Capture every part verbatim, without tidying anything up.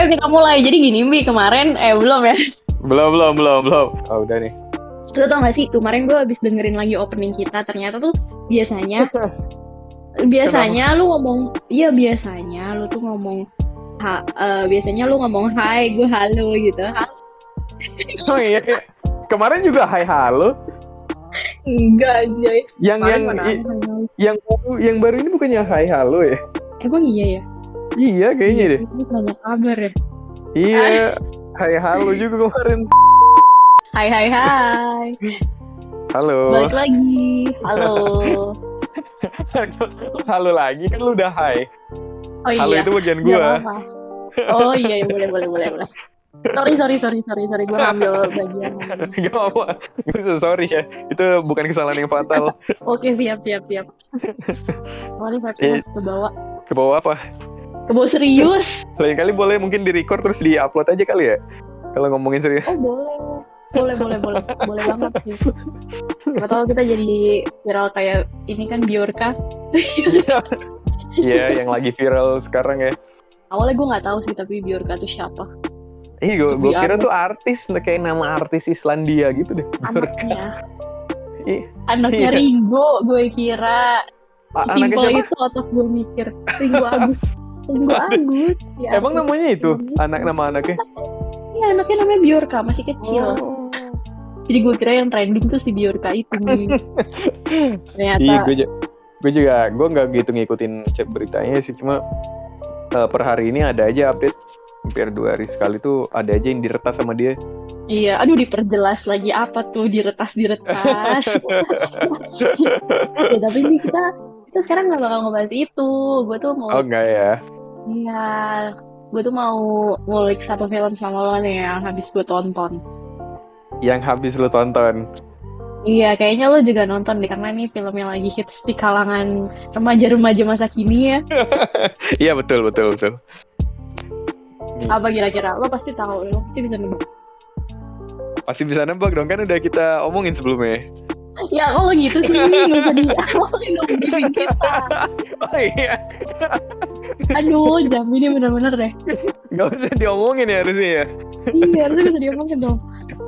Ayo kita mulai. Jadi gini Bi, kemarin eh belum ya? Belum, belum, belum, belum. Oh, udah nih. Lo tau gak sih, kemarin gue abis dengerin lagi opening kita, ternyata tuh biasanya biasanya lu ngomong, iya biasanya lu tuh ngomong ha, uh, biasanya lu ngomong hai, gue halo gitu. Halo. Oh iya, kemarin juga hai halo. Enggak anjay. Yang yang i- yang baru yang baru ini bukannya hai halo ya? Emang iya ya? Iya kayaknya iya, deh. Terus nanya kabar ya? Iya, hai halo juga kemarin. Hai hai hai. Halo. Balik lagi. Halo. Halo lagi kan lu udah hai. Oh, halo iya. Itu bagian gua. Ya, oh iya, boleh boleh boleh boleh. Sorry sorry sorry sorry sorry gua ambil bagian. Gak apa-apa. Gua sorry ya. Itu bukan kesalahan yang fatal. Oke, siap siap siap. Sorry vibes-nya ke bawah. Ke bawah apa? Ke bawah serius. Lain kali boleh mungkin di-record terus di-upload aja kali ya. Kalau ngomongin serius. Oh, boleh. Boleh, boleh, boleh. Boleh banget sih. Gak tau kita jadi viral kayak ini kan Bjorka. Iya, yang lagi viral sekarang ya. Awalnya gue gak tahu sih, tapi Bjorka tuh siapa. Iya, gue, gue kira tuh artis, kayak nama artis Islandia gitu deh. Anaknya. I, Anaknya iya. Ringo, gue kira. A- Simpel itu otak gue mikir. Ringo Agus. Ringo Agus. Ya, emang Agus. Namanya itu? Anak nama anaknya? Iya, anaknya namanya Bjorka, masih kecil. Oh. Jadi gue kira yang trending tuh si Bjorka itu nih. Ternyata. Iya, gue juga, gue nggak gitu ngikutin beritanya sih, cuma uh, per hari ini ada aja update, hampir dua hari sekali tuh ada aja yang diretas sama dia. Iya, aduh diperjelas lagi apa tuh diretas diretas. Ya tapi ini kita, kita sekarang nggak bakal ngebahas itu, gue tuh mau. Oh nggak ya? Iya, gue tuh mau ngulik satu film sama lo nih yang habis gue tonton. Yang habis lu tonton. Iya, kayaknya lu juga nonton deh, karena ini film yang lagi hits di kalangan remaja-remaja masa kini ya. Iya, betul, betul, betul. Apa kira-kira? Lo pasti tahu, lo pasti bisa nebak. Pasti bisa nebak dong, kan udah kita omongin sebelumnya. Ya, kalau gitu sih, gak jadi omongin dong gini kita. Oh iya. Aduh, jam ini benar-benar deh. Gak usah diomongin ya harusnya ya. Iya, harusnya bisa diomongin dong.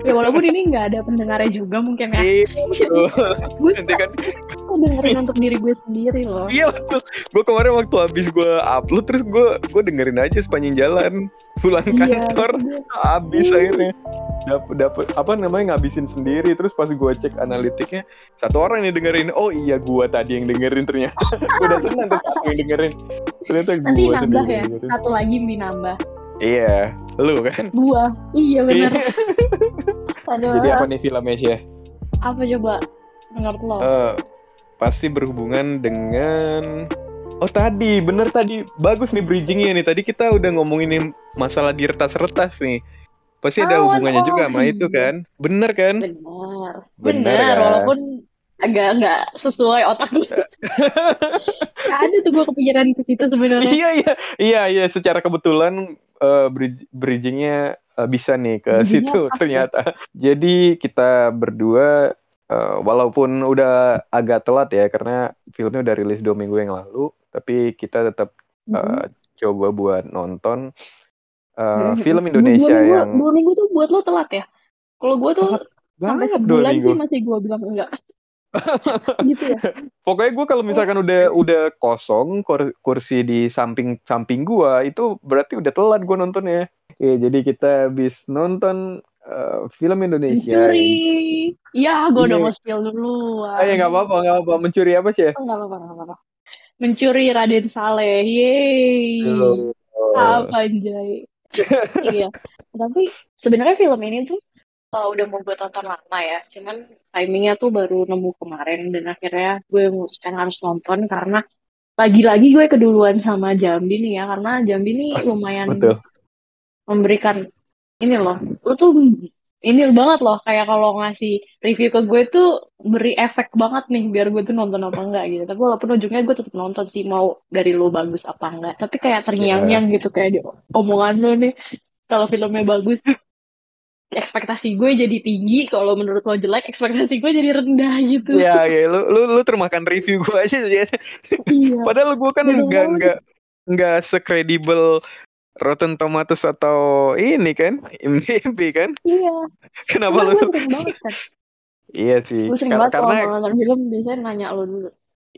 Ya walaupun ini nggak ada pendengarnya juga mungkin ya. Iya. Gue kan dengerin untuk diri gue sendiri loh. Iya betul. Gue kemarin waktu habis gue upload terus gue gue dengerin aja sepanjang jalan pulang kantor. Habis iya, akhirnya. Dapat dapat apa namanya ngabisin sendiri. Terus pas gue cek analitiknya satu orang yang dengerin. Oh iya gue tadi yang dengerin ternyata. Udah senang terus aku yang dengerin. Ternyata gue sendiri. Nanti nambah ya. Dengerin. Satu lagi mbi nambah. Iya, lu kan? Gua, iya benar. Jadi apa nih filmnya sih? Apa coba? Menurut lo? Uh, pasti berhubungan dengan. Oh tadi, bener tadi, bagus nih bridgingnya nih. Tadi kita udah ngomongin masalah diretas-retas nih. Pasti ada oh, hubungannya oh, juga sama itu kan? Bener kan? Bener, bener. Bener kan? Walaupun agak nggak sesuai otak lu. Ada tuh gue kepikiran ke situ sebenarnya. Iya iya iya iya. Secara kebetulan. Uh, bridge, bridgingnya uh, bisa nih ke bridging situ apa? Ternyata. Jadi kita berdua uh, walaupun udah agak telat ya karena filmnya udah rilis dua minggu yang lalu, tapi kita tetap uh, mm-hmm. coba buat nonton uh, mm-hmm. film Indonesia dua minggu, yang dua minggu tuh buat lo telat ya. Kalau gue tuh sampai sebulan sih masih gue bilang enggak. Gitu ya. Pokoknya gue kalau misalkan oh. udah udah kosong kur- kursi di samping samping gue itu berarti udah telat gue nontonnya. Ya jadi kita habis nonton uh, film Indonesia. Mencuri. Iya, gue udah mau spill dulu. Ah ya nggak apa-apa, nggak apa-apa. Mencuri apa sih? Nggak apa-apa, nggak apa-apa. Mencuri Raden Saleh. Yeay. Oh. Apa anjay. Iya. Tapi sebenarnya film ini tuh Uh, udah mau gue tonton lama ya, cuman timingnya tuh baru nemu kemarin dan akhirnya gue memutuskan harus nonton karena lagi-lagi gue keduluan sama Jambi nih ya, karena Jambi nih lumayan betul. Memberikan ini loh, lu tuh ini banget loh, kayak kalau ngasih review ke gue tuh beri efek banget nih biar gue tuh nonton apa enggak gitu, tapi walaupun ujungnya gue tetap nonton sih mau dari lu bagus apa enggak, tapi kayak terngiang-ngiang yeah. gitu kayak di omongan lu nih kalau filmnya bagus. Ekspektasi gue jadi tinggi, kalau menurut lo jelek ekspektasi gue jadi rendah gitu. Iya, ya, lu lu lu termakan review gue aja. Iya. Padahal gue kan enggak enggak enggak sekredibel Rotten Tomatoes atau ini kan I M D b kan? Iya. Kenapa lu? Lu sering banget kan? Iya sih. Lu sering banget karena... kalau nonton film biasanya nanya lu dulu.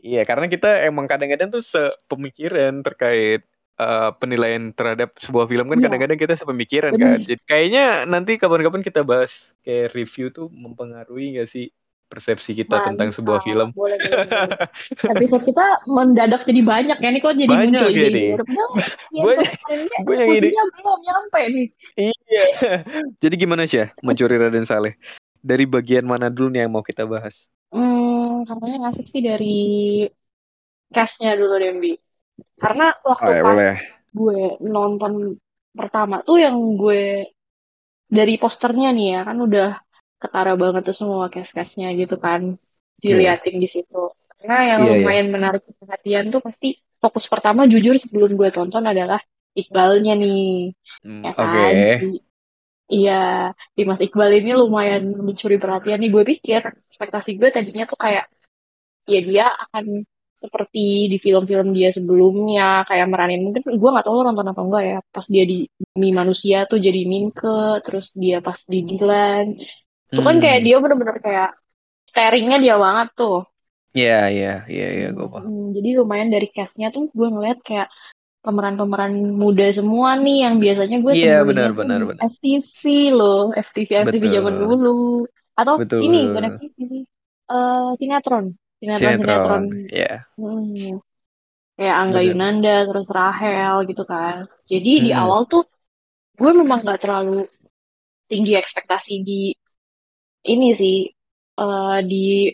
Iya, karena kita emang kadang-kadang tuh sepemikiran terkait uh, penilaian terhadap sebuah film kan, iya. Kadang-kadang kita sepemikiran bener. Kan. Jadi kayaknya nanti kapan-kapan kita bahas kayak review tuh mempengaruhi nggak sih persepsi kita Man, tentang sebuah nah, film. Boleh, boleh, boleh. Episode kita mendadak jadi banyak ya nih, kok jadi banyak muncul ya, ide. Gue gue yang ide belum nyampe nih. Iya. Jadi gimana sih ya, Mencuri Raden Saleh? Dari bagian mana dulu nih yang mau kita bahas? Hmm, katanya ngasih sih dari cast-nya dulu, Dembi. Karena waktu oh, ya, pas boleh. Gue nonton pertama tuh yang gue dari posternya nih ya kan udah ketara banget tuh semua cast-castnya gitu kan, diliatin yeah. di situ. Karena yang yeah, lumayan yeah. menarik perhatian tuh pasti fokus pertama jujur sebelum gue tonton adalah Iqbalnya nih. Mm, ya kan? Okay. Si, iya, si Mas Iqbal ini lumayan mencuri perhatian nih. Gue pikir ekspektasi gue tadinya tuh kayak ya dia akan seperti di film-film dia sebelumnya kayak meranin. Mungkin gue nggak tahu lo nonton apa enggak ya. Pas dia di Mi Manusia tuh jadi Minke, terus dia pas di Dilan. Cuman kayak dia bener-bener kayak staringnya dia banget tuh. Iya, iya, iya, iya, gue paham. Jadi lumayan dari cast-nya tuh gue ngeliat kayak pemeran-pemeran muda semua nih yang biasanya gue yeah, bener, bener, bener. F T V loh, F T V F T V zaman dulu. Atau betul. Ini bukan F T V sih, uh, sinetron, sinetron, sinetron. Yeah. Hmm. Kayak Angga bener. Yunanda, terus Rahel gitu kan. Jadi hmm. di awal tuh gue memang nggak terlalu tinggi ekspektasi di ini sih uh, di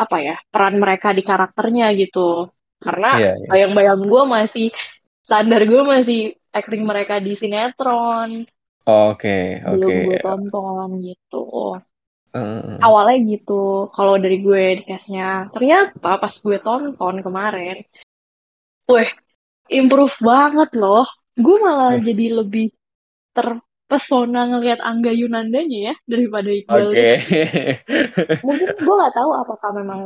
apa ya peran mereka di karakternya gitu karena yeah, yeah. bayang-bayang gue masih standar gue masih acting mereka di sinetron oke okay, oke okay. belum gue tonton gitu uh. awalnya gitu kalau dari gue di castnya ternyata pas gue tonton kemarin, weh improve banget loh gue malah uh. jadi lebih ter pesona ngelihat Angga Yunandanya ya daripada Iqbal. Oke. Okay. Mungkin gue nggak tahu apakah memang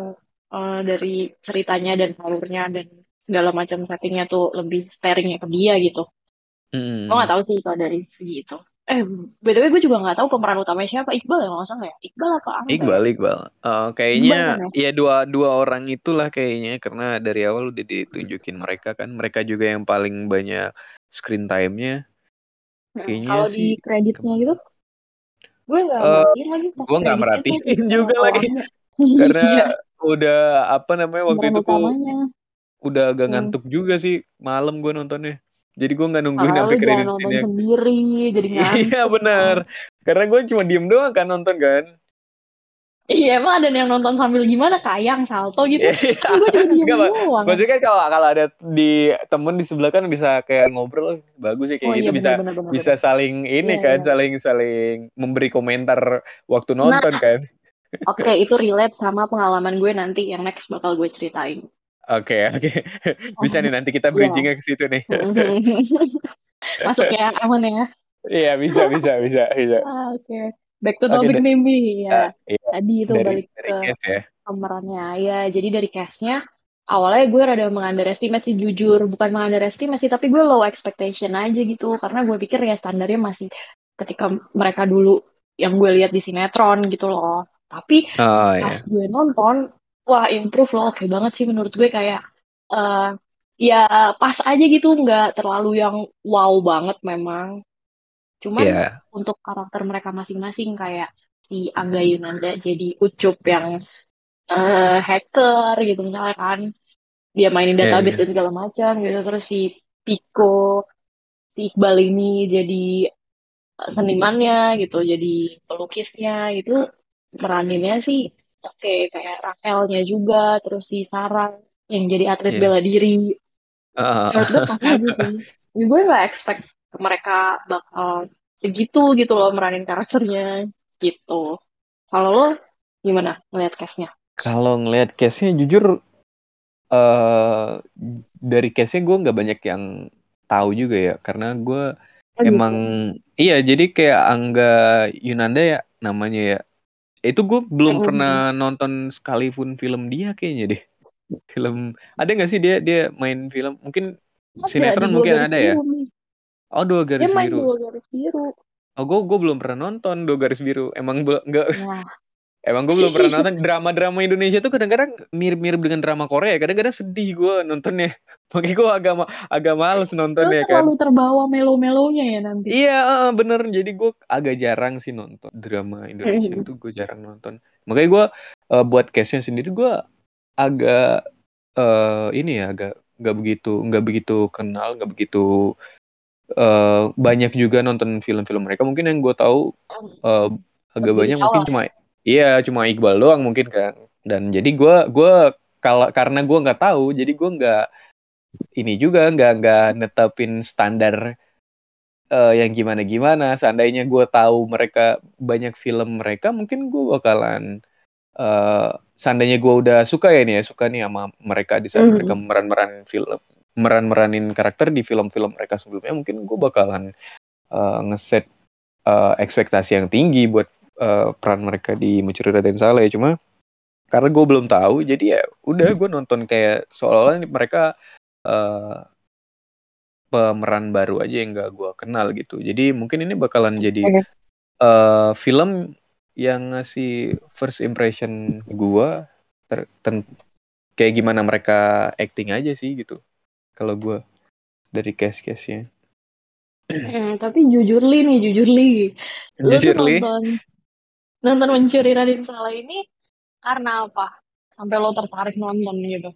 uh, dari ceritanya dan alurnya dan segala macam settingnya tuh lebih staringnya ke dia gitu. Hmm. Gue nggak tahu sih kalau dari segi itu. Eh, btw gue juga nggak tahu pemeran utamanya siapa, Iqbal ya nggak salah ya? Iqbal apa Angga? Iqbal, Iqbal. Uh, kayaknya Iqbal kan, ya? ya dua dua orang itulah kayaknya karena dari awal udah ditunjukin mereka kan, mereka juga yang paling banyak screen time-nya. Kayaknya kalau di kreditnya gitu gue gak merhatiin uh, lagi gue gak merhatiin juga oh, lagi karena iya. udah apa namanya waktu Mereka itu utamanya. Udah agak ngantuk hmm. juga sih malam gue nontonnya jadi gue gak nungguin sampai kreditnya nonton ya. Sendiri jadi ngantuk iya benar kan. Karena gue cuma diem doang kan nonton kan iya emang ada yang nonton sambil gimana kayang salto gitu kan gue juga diem doang maksudnya kalau kalau ada di temen di sebelah kan bisa kayak ngobrol bagus sih kayak oh, gitu iya, bisa bener, bener, bener. Bisa saling ini yeah, kan yeah. saling saling memberi komentar waktu nonton nah, kan oke okay, itu relate sama pengalaman gue nanti yang next bakal gue ceritain oke okay, oke okay. Bisa oh, nih nanti kita bridgingnya yeah. ke situ nih masuk ya aman ya iya bisa bisa bisa bisa ah, oke okay. Back to topic okay, nih, Bi. Ya. Uh, iya. Tadi itu dari, balik dari ke case, ya. Pemerannya. Ya, jadi dari cast-nya, awalnya gue rada meng-underestimate sih, jujur. Bukan meng-underestimate sih, tapi gue low expectation aja gitu. Karena gue pikir ya standarnya masih ketika mereka dulu yang gue lihat di sinetron gitu loh. Tapi oh, pas yeah. gue nonton, wah improve loh. Oke banget sih menurut gue kayak... Uh, ya pas aja gitu, nggak terlalu yang wow banget memang. Cuman yeah. untuk karakter mereka masing-masing kayak si Angga Yunanda jadi Ucup yang uh, hacker gitu misalnya kan dia mainin database yeah, yeah. dan segala macam gitu terus si Piko si Iqbal ini jadi senimannya gitu jadi pelukisnya gitu meraninnya sih oke okay, kayak Raquelnya juga terus si Sarah yang jadi atlet yeah. bela diri uh. itu pas aja sih gue nggak expect mereka bakal segitu gitu loh meranin karakternya gitu. Kalau lo gimana ngelihat case-nya? Kalau ngelihat case-nya jujur uh, dari case-nya gue nggak banyak yang tahu juga ya karena gue oh, emang gitu. Iya jadi kayak Angga Yunanda ya namanya ya itu gue belum mm-hmm. pernah nonton sekalipun film dia kayaknya deh film ada nggak sih dia dia main film mungkin ada, sinetron mungkin ada ya. Film. Oh, Dua Garis Biru. Dia main Dua Garis Biru. Oh, gue gue belum pernah nonton Dua Garis Biru. Emang be- enggak. Nah. Emang gue belum pernah nonton. Drama-drama Indonesia tuh kadang-kadang mirip-mirip dengan drama Korea. Kadang-kadang sedih gue nontonnya. Makanya gue agak agak males nontonnya kan. Terlalu terbawa melo-melonya ya nanti. Iya, bener. Jadi gue agak jarang sih nonton drama Indonesia itu. Gue jarang nonton. Makanya gue uh, buat case-nya sendiri gue agak uh, ini ya agak nggak begitu nggak begitu kenal, nggak begitu uh, banyak juga nonton film-film mereka. Mungkin yang gue tahu uh, agak banyak mungkin cuma Iya cuma Iqbal doang mungkin kan. Dan jadi gue gue kalau karena gue nggak tahu, jadi gue nggak ini juga nggak nggak netapin standar uh, yang gimana gimana. Seandainya gue tahu mereka banyak film mereka, mungkin gue bakalan uh, seandainya gue udah suka ya nih ya suka nih sama mereka di saat mm-hmm. mereka meran-meranin film meran-meranin karakter di film-film mereka sebelumnya, mungkin gue bakalan uh, ngeset uh, ekspektasi yang tinggi buat Uh, peran mereka di Mencuri Raden Saleh. Cuma karena gue belum tahu, jadi ya udah gue nonton kayak seolah-olah mereka uh, pemeran baru aja yang gak gue kenal gitu. Jadi mungkin ini bakalan jadi uh, film yang ngasih first impression gue ter- ten- kayak gimana mereka acting aja sih gitu. Kalau gue dari case-case-nya. Eh, tapi jujur li nih, jujur li, lu tuh nonton nonton Mencuri Raden Saleh ini karena apa? Sampai lo tertarik nonton gitu?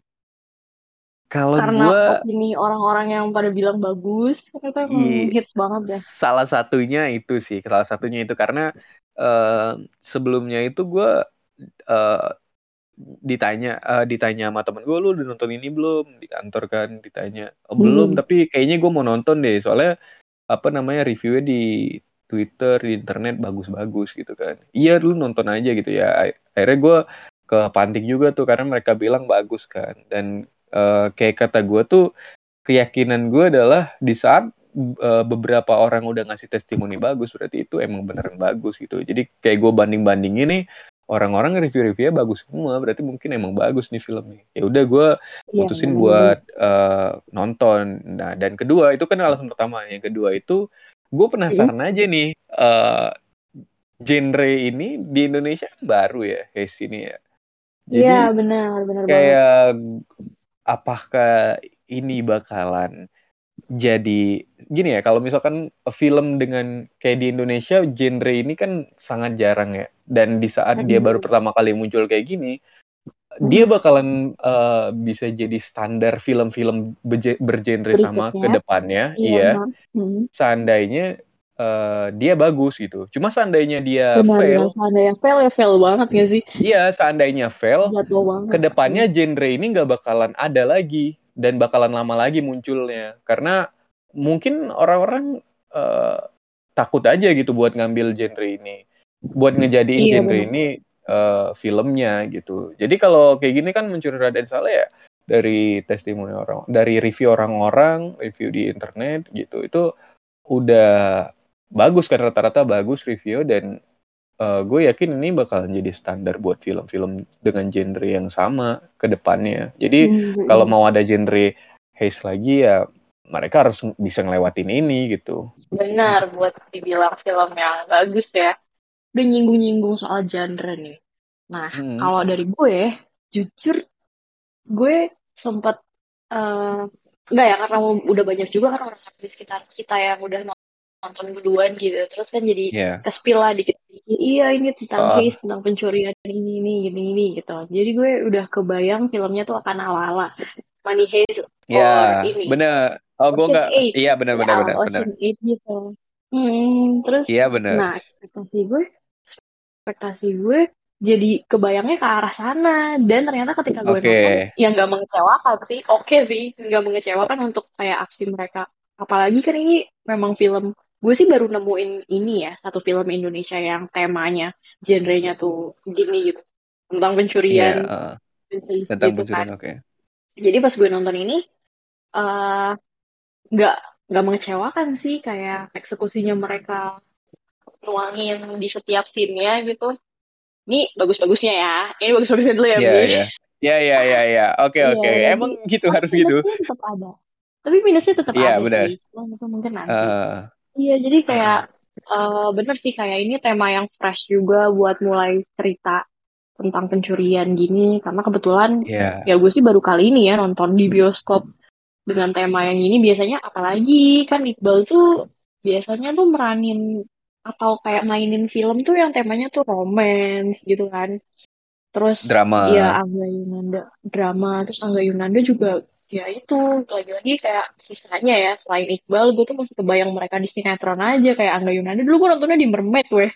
Kalau karena gua, ini orang-orang yang pada bilang bagus, ternyata emang hits banget ya. Salah satunya itu sih, salah satunya itu karena uh, sebelumnya itu gue uh, ditanya, uh, ditanya sama temen gue, lu udah nonton ini belum? Di kantor kan ditanya, oh, belum, hmm. tapi kayaknya gue mau nonton deh, soalnya apa namanya reviewnya di Twitter, di internet bagus-bagus gitu kan. Iya, lu nonton aja gitu ya. Akhirnya gue ke Pantik juga tuh karena mereka bilang bagus kan. Dan uh, kayak kata gue tuh, keyakinan gue adalah di saat uh, beberapa orang udah ngasih testimoni bagus, berarti itu emang beneran bagus gitu. Jadi kayak gue banding-bandingin nih, orang-orang review-reviewnya bagus semua, berarti mungkin emang bagus nih filmnya. Ya udah gue mutusin ya, buat uh, nonton. Nah, dan kedua itu kan alasan pertama. Yang kedua itu gue penasaran hmm. aja nih, uh, genre ini di Indonesia baru ya, kayak sini ya. Iya, benar, benar banget. Kayak apakah ini bakalan jadi gini ya? Kalau misalkan film dengan kayak di Indonesia, genre ini kan sangat jarang ya. Dan di saat hmm. dia baru pertama kali muncul kayak gini, hmm. dia bakalan uh, bisa jadi standar film-film berge- bergenre berikutnya sama ke depannya. Iya. iya. Hmm. Seandainya uh, dia bagus gitu. Cuma seandainya dia Benar, fail. Seandainya fail ya fail banget gak sih? Iya, seandainya fail, ke depannya genre ini gak bakalan ada lagi. Dan bakalan lama lagi munculnya. Karena mungkin orang-orang uh, takut aja gitu buat ngambil genre ini. Buat ngejadiin iya, genre bener. ini uh, filmnya gitu. Jadi kalau kayak gini kan Mencuri Raden Saleh ya. Dari testimoni orang. Dari review orang-orang. Review di internet gitu. Itu udah bagus kan, rata-rata bagus review. Dan uh, gue yakin ini bakalan jadi standar buat film-film dengan genre yang sama ke depannya. Jadi mm-hmm. kalau mau ada genre heist lagi ya mereka harus bisa ngelewatin ini gitu. Benar, buat dibilang film yang bagus ya. Udah nyinggung-nyinggung soal genre nih. Nah, hmm. kalau dari gue jujur gue sempat uh, enggak ya, karena udah banyak juga kan orang-orang di sekitar kita yang udah nonton duluan gitu, terus kan jadi yeah. kespil lah dikit, iya ini tentang case uh. tentang pencurian ini ini ini ini gitu, jadi gue udah kebayang filmnya tuh akan ala-ala Money Heist yeah. or ini, bener, oh gue nggak, iya benar-benar benar, Ocean Eight gitu, hmm, terus, iya yeah, benar, nah ekspektasi gue, ekspektasi gue jadi kebayangnya ke arah sana, dan ternyata ketika gue okay. nonton, yang nggak mengecewakan sih, oke okay sih, nggak mengecewakan untuk kayak aksi mereka, apalagi kan ini memang film gue sih baru nemuin ini ya, satu film Indonesia yang temanya, genrenya tuh gini gitu, tentang pencurian. Yeah, uh, tentang gitu pencurian, kan. oke. Okay. Jadi pas gue nonton ini, uh, gak, gak mengecewakan sih, kayak eksekusinya mereka nuangin di setiap scene-nya gitu. Ini bagus-bagusnya ya, ini bagus-bagusnya dulu ya. Iya, iya, iya, iya, oke, oke. Emang gitu, harus gitu. Tetap ada. Tapi minusnya tetap yeah, ada bener. Sih. Oh, itu mungkin nanti. Uh, iya, jadi kayak uh, bener sih, kayak ini tema yang fresh juga buat mulai cerita tentang pencurian gini. Karena kebetulan yeah. ya gue sih baru kali ini ya nonton di bioskop dengan tema yang ini. Biasanya apalagi kan Iqbal tuh biasanya tuh meranin atau kayak mainin film tuh yang temanya tuh romance gitu kan. Terus drama. Ya Angga Yunanda drama, terus Angga Yunanda juga ya itu lagi-lagi kayak sisanya ya selain Iqbal, gue tuh masih kebayang mereka di sinetron aja kayak Angga Yunanda. Dulu gue nontonnya di Mermaid weh.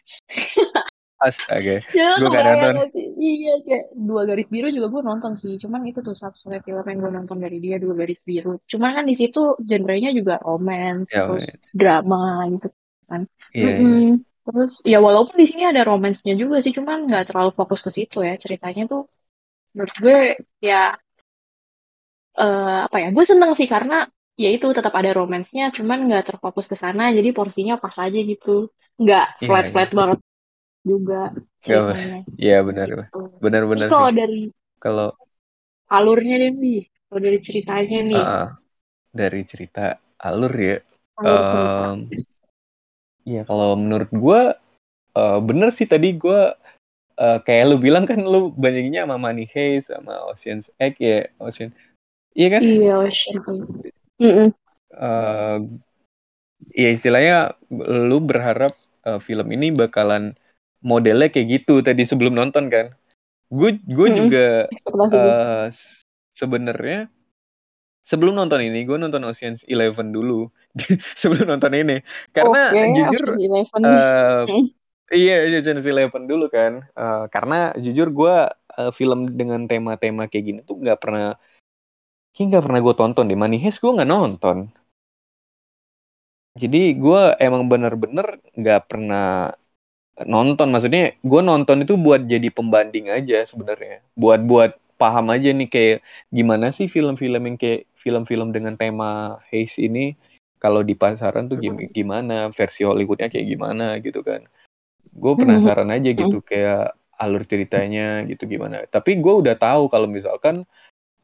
Astaga. Ya, gue gak nonton. Iya kayak Dua Garis Biru juga gue nonton sih, cuman itu tuh satu-satunya film yang gue nonton dari dia, Dua Garis Biru. Cuman kan di situ genre-nya juga romance, yeah, terus yeah. drama gitu kan. Yeah, mm-hmm. yeah. Terus ya walaupun di sini ada romance-nya juga sih, cuman nggak terlalu fokus ke situ ya ceritanya tuh. Menurut gue ya Uh, apa ya, gue seneng sih karena ya itu tetap ada romansnya, cuman nggak terfokus ke sana, jadi porsinya pas aja gitu, nggak yeah, flat flat yeah. banget juga. Iya yeah, benar, gitu. benar benar. Kalau dari kalau alurnya nih, kalau dari ceritanya nih, uh, dari cerita alur ya, alur cerita. Um, ya kalau menurut gue uh, bener sih tadi gue. Uh, kayak lu bilang kan lu bandingnya sama Money Heist sama Ocean's Eight ya, Ocean. Iya kan? Iya, Ocean. Heeh. Uh, ya istilahnya lu berharap uh, film ini bakalan modelnya kayak gitu tadi sebelum nonton kan. Gue gue mm-hmm. juga uh, sebenarnya sebelum nonton ini gue nonton Ocean's Eleven dulu sebelum nonton ini karena okay, jujur uh, iya Ocean's Eleven dulu kan uh, karena jujur gue uh, film dengan tema-tema kayak gini tuh nggak pernah Kayaknya gak pernah gue tonton deh. Money Heist gue gak nonton. Jadi gue emang bener-bener gak pernah nonton. Maksudnya gue nonton itu buat jadi pembanding aja sebenarnya. Buat-buat paham aja nih kayak gimana sih film-film yang kayak film-film dengan tema Heist ini. Kalau di pasaran tuh gimana. Versi Hollywoodnya kayak gimana gitu kan. Gue penasaran aja gitu kayak alur ceritanya gitu gimana. Tapi gue udah tahu kalau misalkan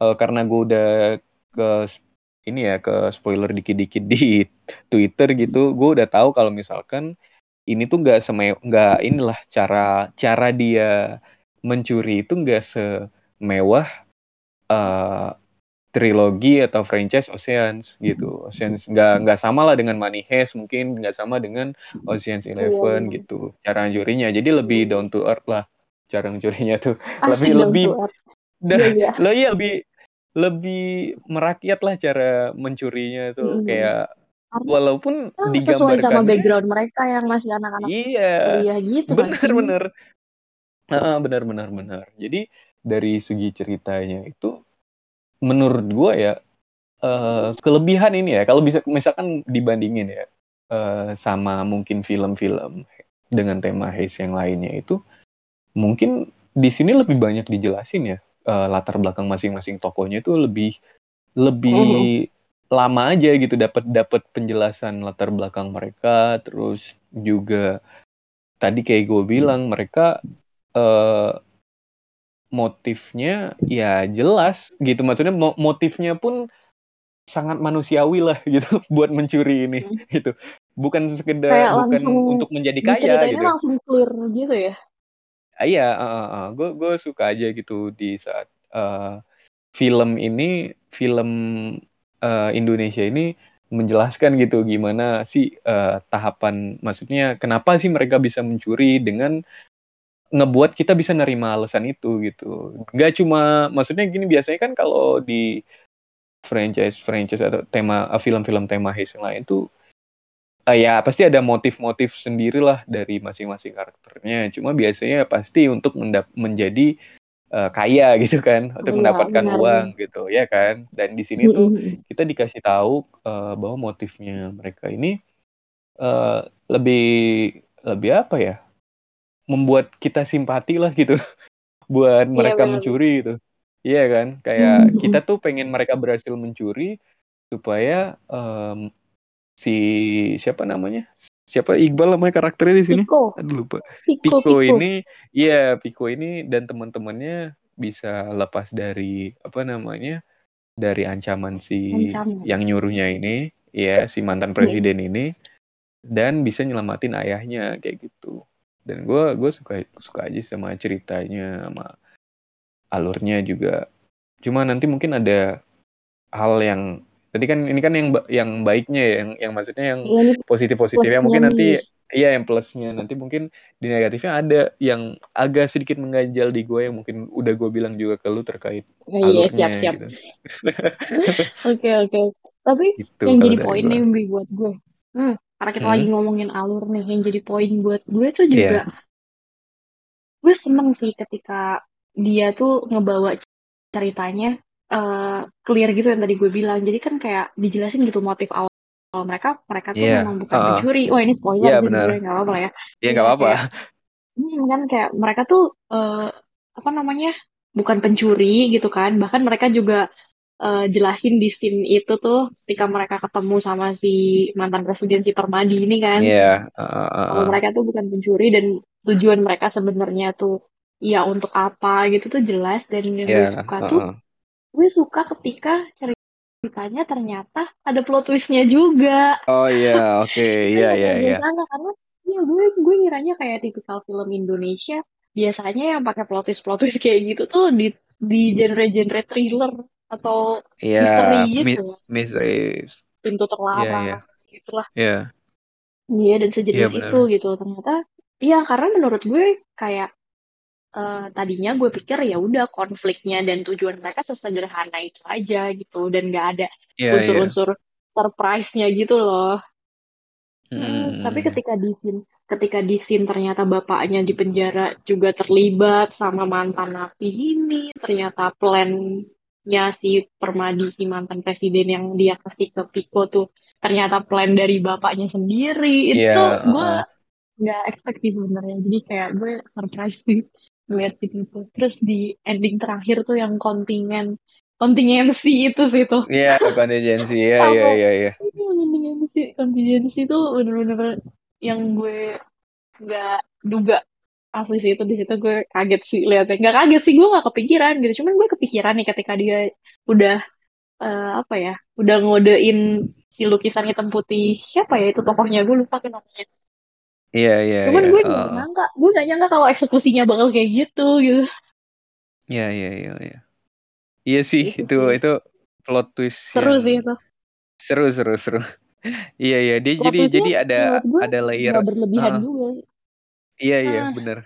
karena gue udah ke ini ya ke spoiler dikit-dikit di Twitter gitu, gue udah tahu kalau misalkan ini tuh nggak semewah, nggak inilah cara cara dia mencuri itu nggak semewah uh, trilogi atau franchise Oceans gitu. Oceans nggak nggak sama lah dengan Money Heist, mungkin nggak sama dengan Oceans Eleven yeah. gitu cara mencurinya. Jadi lebih down to earth lah cara mencurinya tuh lebih lebih yeah, yeah. lo ya lebih lebih merakyat lah cara mencurinya tuh hmm. kayak walaupun nah, digambarkan sesuai sama background mereka yang masih anak-anak iya kuliah gitu benar-benar ah benar-benar benar jadi dari segi ceritanya itu menurut gue ya uh, kelebihan ini ya kalau bisa misalkan dibandingin ya uh, sama mungkin film-film dengan tema heist yang lainnya itu mungkin di sini lebih banyak dijelasin ya. Uh, latar belakang masing-masing tokohnya itu lebih lebih oh. lama aja gitu dapat dapat penjelasan latar belakang mereka. Terus juga tadi kayak gue bilang mereka uh, motifnya ya jelas gitu, maksudnya mo- motifnya pun sangat manusiawi lah gitu buat mencuri ini gitu, bukan sekedar bukan untuk menjadi kaya gitu, langsung clear gitu ya. Iya, uh, uh, gue gue suka aja gitu di saat uh, film ini film uh, Indonesia ini menjelaskan gitu gimana sih uh, tahapan, maksudnya kenapa sih mereka bisa mencuri dengan ngebuat kita bisa nerima alasan itu gitu. Gak cuma maksudnya gini, biasanya kan kalau di franchise franchise atau tema uh, film-film tema heist yang lain tuh Uh, ya pasti ada motif-motif sendirilah dari masing-masing karakternya. Cuma biasanya pasti untuk mendap- menjadi uh, kaya gitu kan, untuk ya, mendapatkan benar. uang gitu, ya kan. Dan di sini tuh kita dikasih tahu uh, bahwa motifnya mereka ini uh, lebih lebih apa ya? Membuat kita simpati lah gitu, buat mereka ya, mencuri gitu. Iya kan, kayak kita tuh pengen mereka berhasil mencuri supaya um, si siapa namanya? Siapa Iqbal namanya karakternya di sini? Piko. Aduh lupa. Piko, Piko, Piko. ini, iya Piko ini dan teman-temannya bisa lepas dari apa namanya? dari ancaman si ancaman. yang nyuruhnya ini, ya si mantan presiden yeah. ini, dan bisa nyelamatin ayahnya kayak gitu. Dan gue gue suka suka aja sama ceritanya, sama alurnya juga. Cuma nanti mungkin ada hal yang tadi kan ini kan yang yang baiknya ya, yang yang maksudnya yang ya, positif-positifnya mungkin nanti iya yang plusnya, nanti mungkin di negatifnya ada yang agak sedikit mengganjal di gue yang mungkin udah gue bilang juga ke lu terkait ya, alurnya ya, siap, siap. gitu. Oke oke. Tapi gitu, yang jadi poin nih buat gue. Hmm, karena kita hmm. lagi ngomongin alur nih, yang jadi poin buat gue tuh juga yeah. gue seneng sih ketika dia tuh ngebawa ceritanya uh, clear gitu yang tadi gue bilang. Jadi kan kayak dijelasin gitu motif awal mereka, mereka tuh yeah. memang bukan uh, pencuri. Wah ini spoiler yeah, sih sebenarnya, nggak apa-apa ya. Iya nggak apa-apa. Hmm kan kayak mereka tuh uh, apa namanya bukan pencuri gitu kan. Bahkan mereka juga uh, jelasin di scene itu tuh ketika mereka ketemu sama si mantan presiden si Permadi ini kan. Iya. Yeah. Uh, uh, Kalau mereka tuh bukan pencuri dan tujuan mereka sebenarnya tuh ya untuk apa gitu tuh jelas. Dan yang yeah, gue suka uh-uh. tuh gue suka ketika ceritanya ternyata ada plot twistnya juga. Oh iya yeah, oke okay. yeah, iya iya iya karena ya gue gue ngiranya kayak tipikal film Indonesia biasanya yang pakai plot twist plot twist kayak gitu tuh di di genre-genre thriller atau yeah, misteri gitu mi- misteri pintu terlarang yeah, yeah. gitulah iya yeah. iya yeah, dan sejenis yeah, itu gitu ternyata iya karena menurut gue kayak Uh, tadinya gue pikir ya udah konfliknya dan tujuan mereka sesederhana itu aja gitu dan nggak ada yeah, unsur-unsur yeah. surprise-nya gitu loh. Hmm. Hmm, tapi ketika di scene, ketika di scene ternyata bapaknya di penjara juga terlibat sama mantan napi ini, ternyata plan-nya si Permadi si mantan presiden yang dia kasih ke Piko tuh ternyata plan dari bapaknya sendiri yeah, itu gue nggak expect sih sebenarnya. Jadi kayak gue surprise sih. Lihat gitu. Terus di ending terakhir tuh yang kontingen kontingensi itu sih tuh. Iya, yeah, kontingensi. Iya, iya, iya, iya. Kontingensi, kontingensi tuh benar-benar yang gue enggak duga asli sih itu. Di situ gue kaget sih lihatnya. Enggak kaget sih, gue enggak kepikiran gitu. Cuman gue kepikiran nih ketika dia udah uh, apa ya? Udah ngodein si lukisan hitam putih. Siapa ya itu tokohnya? Gue lupa namanya. Iya, iya, iya. Cuman gue uh, gak nyangka, gue gak nyangka kalau eksekusinya bakal kayak gitu, gitu. Iya, iya, iya, iya. Iya sih, itu, itu, itu plot twist. Seru yang... sih itu. Seru, seru, seru. Iya, iya, dia plot jadi, jadi ada, ada layer. Gak berlebihan uh, juga. Iya, iya, ah. benar.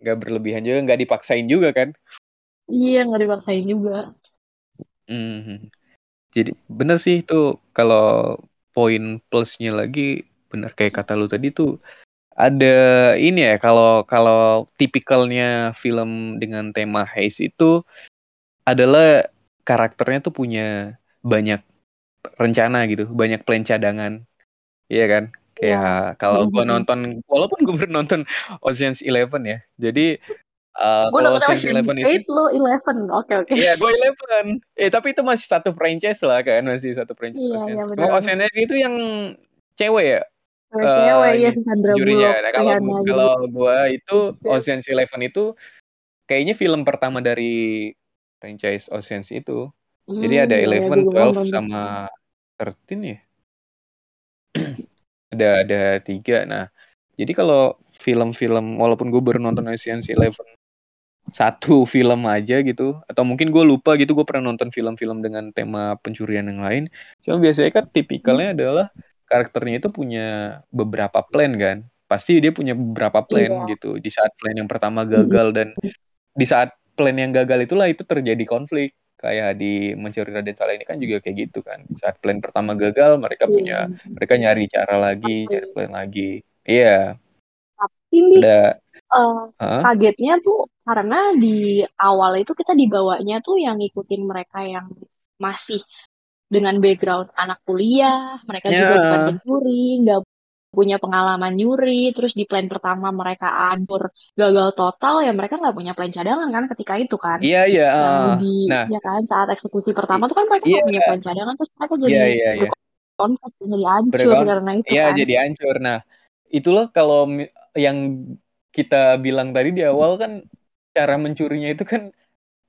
Gak berlebihan juga, gak dipaksain juga kan? Iya, gak dipaksain juga. Mm-hmm. Jadi, benar sih itu, kalau poin plusnya lagi, benar kayak kata lu tadi tuh, ada ini ya, kalau kalau tipikalnya film dengan tema heist itu adalah karakternya tuh punya banyak rencana gitu, banyak plan cadangan, iya kan? Kayak ya, kalau gue nonton, walaupun gue belum nonton Ocean's Eleven ya, jadi uh, kalau Ocean's Eleven itu, lo Eleven, oke okay, oke. Okay. Iya, gue Eleven, eh tapi itu masih satu franchise lah kan, masih satu franchise. Iya, Ocean's. Ya, Ocean's itu yang cewek ya. Cewek uh, ya si Sandra Bullock. Nah, kalau Rihanna, kalau gitu. Gue itu Ocean's Eleven itu kayaknya film pertama dari franchise Ocean's itu. Hmm, jadi ada Eleven, ya, twelve sama thirteen ya. ada ada tiga. Nah, jadi kalau film-film walaupun gue baru nonton Ocean's Eleven satu film aja gitu, atau mungkin gue lupa gitu gue pernah nonton film-film dengan tema pencurian yang lain. Cuma biasanya kan tipikalnya adalah karakternya itu punya beberapa plan kan, pasti dia punya beberapa plan yeah. gitu. Di saat plan yang pertama gagal dan di saat plan yang gagal itulah itu terjadi konflik. Kayak di Mencuri Raden Saleh ini kan juga kayak gitu kan. Saat plan pertama gagal, mereka yeah. punya mereka nyari cara lagi, okay. nyari plan lagi. Iya. Yeah. Tapi ada Uh, huh? kagetnya tuh karena di awal itu kita dibawanya tuh yang ngikutin mereka yang masih dengan background anak kuliah, mereka yeah. juga bukan pencuri, nggak punya pengalaman nyuri, terus di plan pertama mereka ancur gagal total, ya mereka nggak punya plan cadangan kan ketika itu kan. Iya, yeah, iya. Yeah, uh, di, nah. Ya kan, saat eksekusi pertama tuh kan mereka nggak yeah. punya plan cadangan, terus mereka jadi yeah, yeah, yeah. berkonflik, jadi ancur karena itu yeah, kan. Iya, jadi ancur. Nah, itulah kalau yang kita bilang tadi di awal kan, cara mencurinya itu kan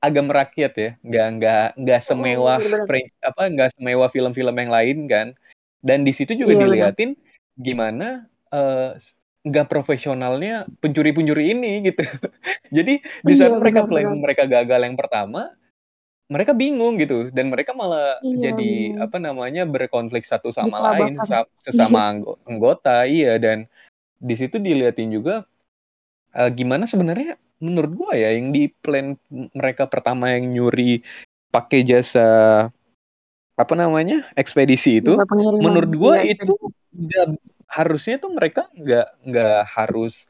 agak merakyat ya, nggak nggak nggak semewah oh, pre, apa nggak semewah film-film yang lain kan. Dan di situ juga iya, dilihatin bener. Gimana nggak uh, profesionalnya pencuri-pencuri ini gitu. Jadi di saat iya, mereka bener, bener. mereka gagal yang pertama, mereka bingung gitu, dan mereka malah iya, jadi bener. apa namanya berkonflik satu sama Dikabahkan. lain sesama, sesama anggo- anggota iya. Dan di situ dilihatin juga uh, gimana sebenarnya. Menurut gue ya, yang di plan mereka pertama yang nyuri pakai jasa apa namanya ekspedisi itu, menurut gue itu gak, harusnya tuh mereka nggak nggak harus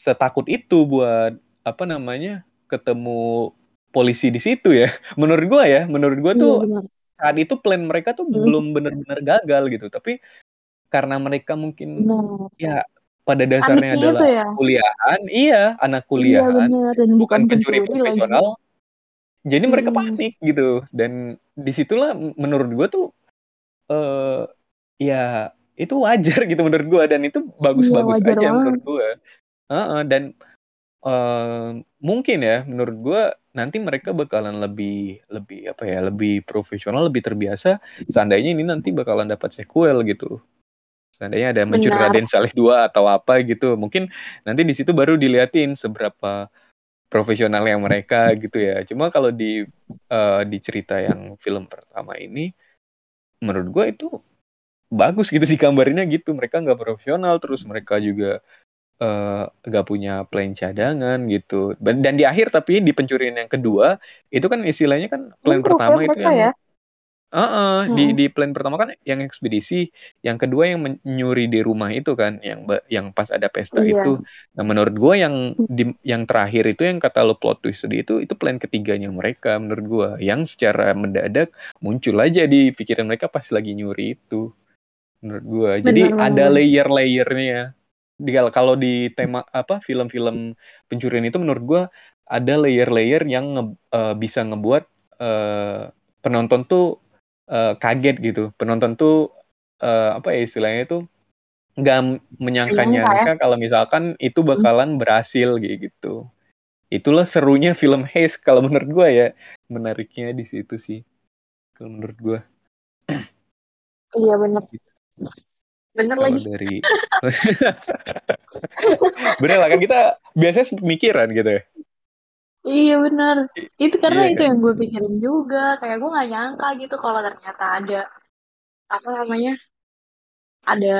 setakut itu buat apa namanya ketemu polisi di situ ya. Menurut gue ya, menurut gue tuh ya, saat itu plan mereka tuh ya. belum benar-benar gagal gitu. Tapi karena mereka mungkin nah. ya. pada dasarnya Aniknya adalah ya? kuliahan, iya anak kuliahan, iya, bener, bukan pencuri profesional. Jadi hmm. mereka panik gitu, dan disitulah menurut gue tuh, uh, ya itu wajar gitu menurut gue, dan itu bagus-bagus iya, aja banget. menurut gue. Uh-uh, dan uh, mungkin ya menurut gue nanti mereka bakalan lebih lebih apa ya, lebih profesional, lebih terbiasa. Seandainya ini nanti bakalan dapat sequel gitu. Seandainya ada Mencuri Raden Saleh dua atau apa gitu, mungkin nanti di situ baru diliatin seberapa profesional yang mereka gitu ya. Cuma kalau di uh, di cerita yang film pertama ini, menurut gue itu bagus gitu digambarinnya gitu. Mereka nggak profesional, terus mereka juga nggak uh, punya plan cadangan gitu. Dan di akhir tapi di pencurian yang kedua itu kan istilahnya kan plan Lumpur, pertama itu yang ya? Uh-uh, hmm. di di plan pertama kan yang ekspedisi, yang kedua yang nyuri di rumah itu kan, yang yang pas ada pesta yeah. itu. Nah menurut gue yang di, yang terakhir itu yang kata lo plot twist tadi itu itu plan ketiganya mereka menurut gue, yang secara mendadak muncul aja di pikiran mereka pas lagi nyuri itu menurut gue. Jadi benar, ada benar. layer-layernya. Di, kalau di tema apa film-film pencurian itu menurut gue ada layer-layer yang nge, uh, bisa ngebuat uh, penonton tuh Uh, kaget gitu, penonton tuh uh, apa ya istilahnya tuh nggak menyangka-nyangka kalau misalkan itu bakalan berhasil gitu. Itulah serunya film Heist kalau menurut gue ya, menariknya di situ sih kalau menurut gue. Iya benar, benar lagi. Dari... bener lah kan kita biasanya pemikiran gitu ya. Iya benar, itu karena iya, itu kan? Yang gue pikirin juga, kayak gue nggak nyangka gitu kalau ternyata ada apa namanya, ada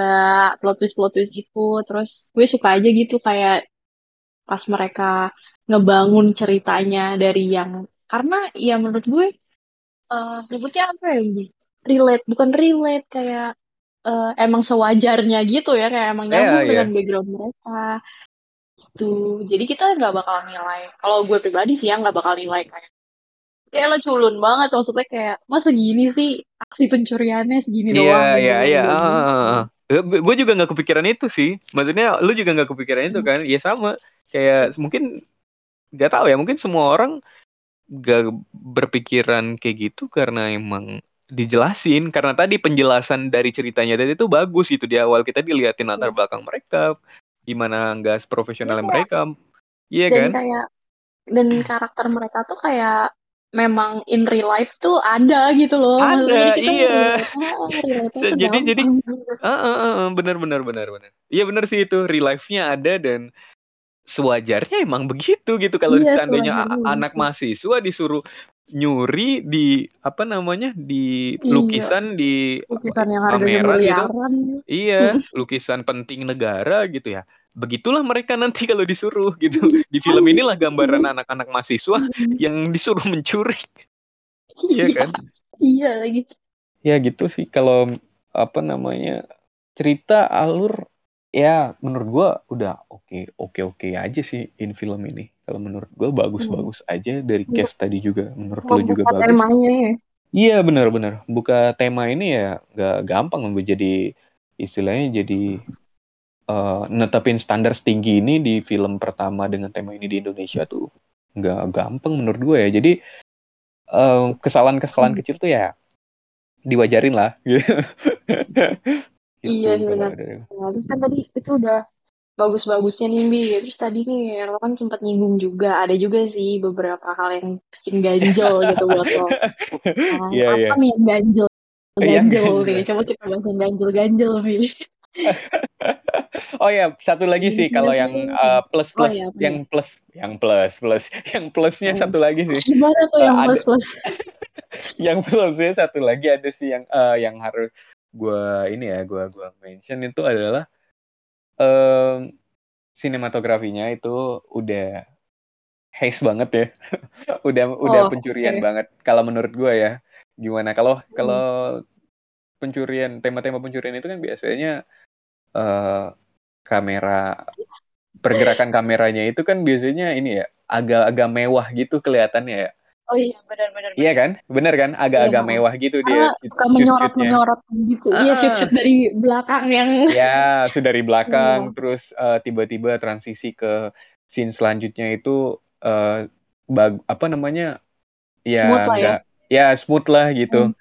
plot twist plot twist itu, terus gue suka aja gitu kayak pas mereka ngebangun ceritanya dari yang karena ya menurut gue uh, nyebutnya apa ya, relate bukan relate kayak uh, emang sewajarnya gitu ya, kayak emang nyambung yeah, yeah. dengan background mereka. Tuh, jadi kita nggak bakal nilai. Kalau gue pribadi sih ya nggak bakal nilai kayak, ya lo culun banget maksudnya kayak, mas segini sih aksi pencuriannya segini yeah, doang. Iya iya iya. Gue juga nggak kepikiran itu sih. Maksudnya lo juga nggak kepikiran itu kan? Ya sama. Kayak mungkin nggak tahu ya. Mungkin semua orang nggak berpikiran kayak gitu karena emang dijelasin, karena tadi penjelasan dari ceritanya tadi itu bagus gitu di awal kita diliatin latar belakang mereka. Gimana nggak seprofesional ya, mereka, iya yeah, kan? Kayak, dan karakter mereka tuh kayak memang in real life tuh ada gitu loh. Ada, iya. Jadi gampang. jadi, ah uh, uh, uh, benar benar benar benar. Iya benar sih itu real life-nya ada dan sewajarnya emang begitu gitu. Kalau iya, seandainya sewajarnya. anak mahasiswa disuruh nyuri di apa namanya di lukisan iya. di lukisan yang pameran gitu iya lukisan penting negara gitu ya, begitulah mereka nanti kalau disuruh gitu di film inilah gambaran anak-anak mahasiswa yang disuruh mencuri iya kan iya lagi ya gitu sih kalau apa namanya cerita alur ya menurut gue udah oke oke oke aja sih in film ini. Kalau menurut gue bagus-bagus aja dari case tadi juga. Menurut lo juga bagus. Buka temanya ya. Iya benar-benar. Buka tema ini ya gak gampang. Jadi istilahnya jadi uh, netepin standar setinggi ini di film pertama dengan tema ini di Indonesia tuh gak gampang menurut gue ya. Jadi uh, kesalahan-kesalahan hmm. kecil tuh ya diwajarin lah. gitu, iya benar. Terus kan tadi itu udah bagus-bagusnya nih, Bi. Terus tadi nih lo kan sempat nyinggung juga, ada juga sih beberapa hal yang bikin ganjol gitu buat lo. Nah, yeah, apa yeah. nih yang ganjol? Ganjol yeah. nih, coba kita bahas yang ganjol-ganjol, Bi. Oh ya, satu lagi sih kalau yang uh, plus plus, oh, ya, yang plus, yang plus plus, yang plusnya oh. satu lagi sih. Gimana tuh yang uh, plus plus? Yang plusnya satu lagi ada sih yang uh, yang harus gue ini ya, gue gue mention itu adalah um, sinematografinya itu udah heist banget ya, udah oh, udah pencurian okay. banget. Kalau menurut gue ya, gimana kalau hmm. kalau pencurian, tema-tema pencurian itu kan biasanya uh, kamera, pergerakan kameranya itu kan biasanya ini ya, agak-agak mewah gitu kelihatannya ya. Oh iya, benar-benar. Iya kan? Benar kan? Agak-agak ya, mewah gitu dia. Suka menyorot-menyorot gitu. Ah. Iya, shoot-shoot dari belakang yang... Ya, shoot dari belakang, terus uh, tiba-tiba transisi ke scene selanjutnya itu, uh, bag- apa namanya? Ya, smooth lah enggak, ya. Ya, smooth lah gitu. Hmm.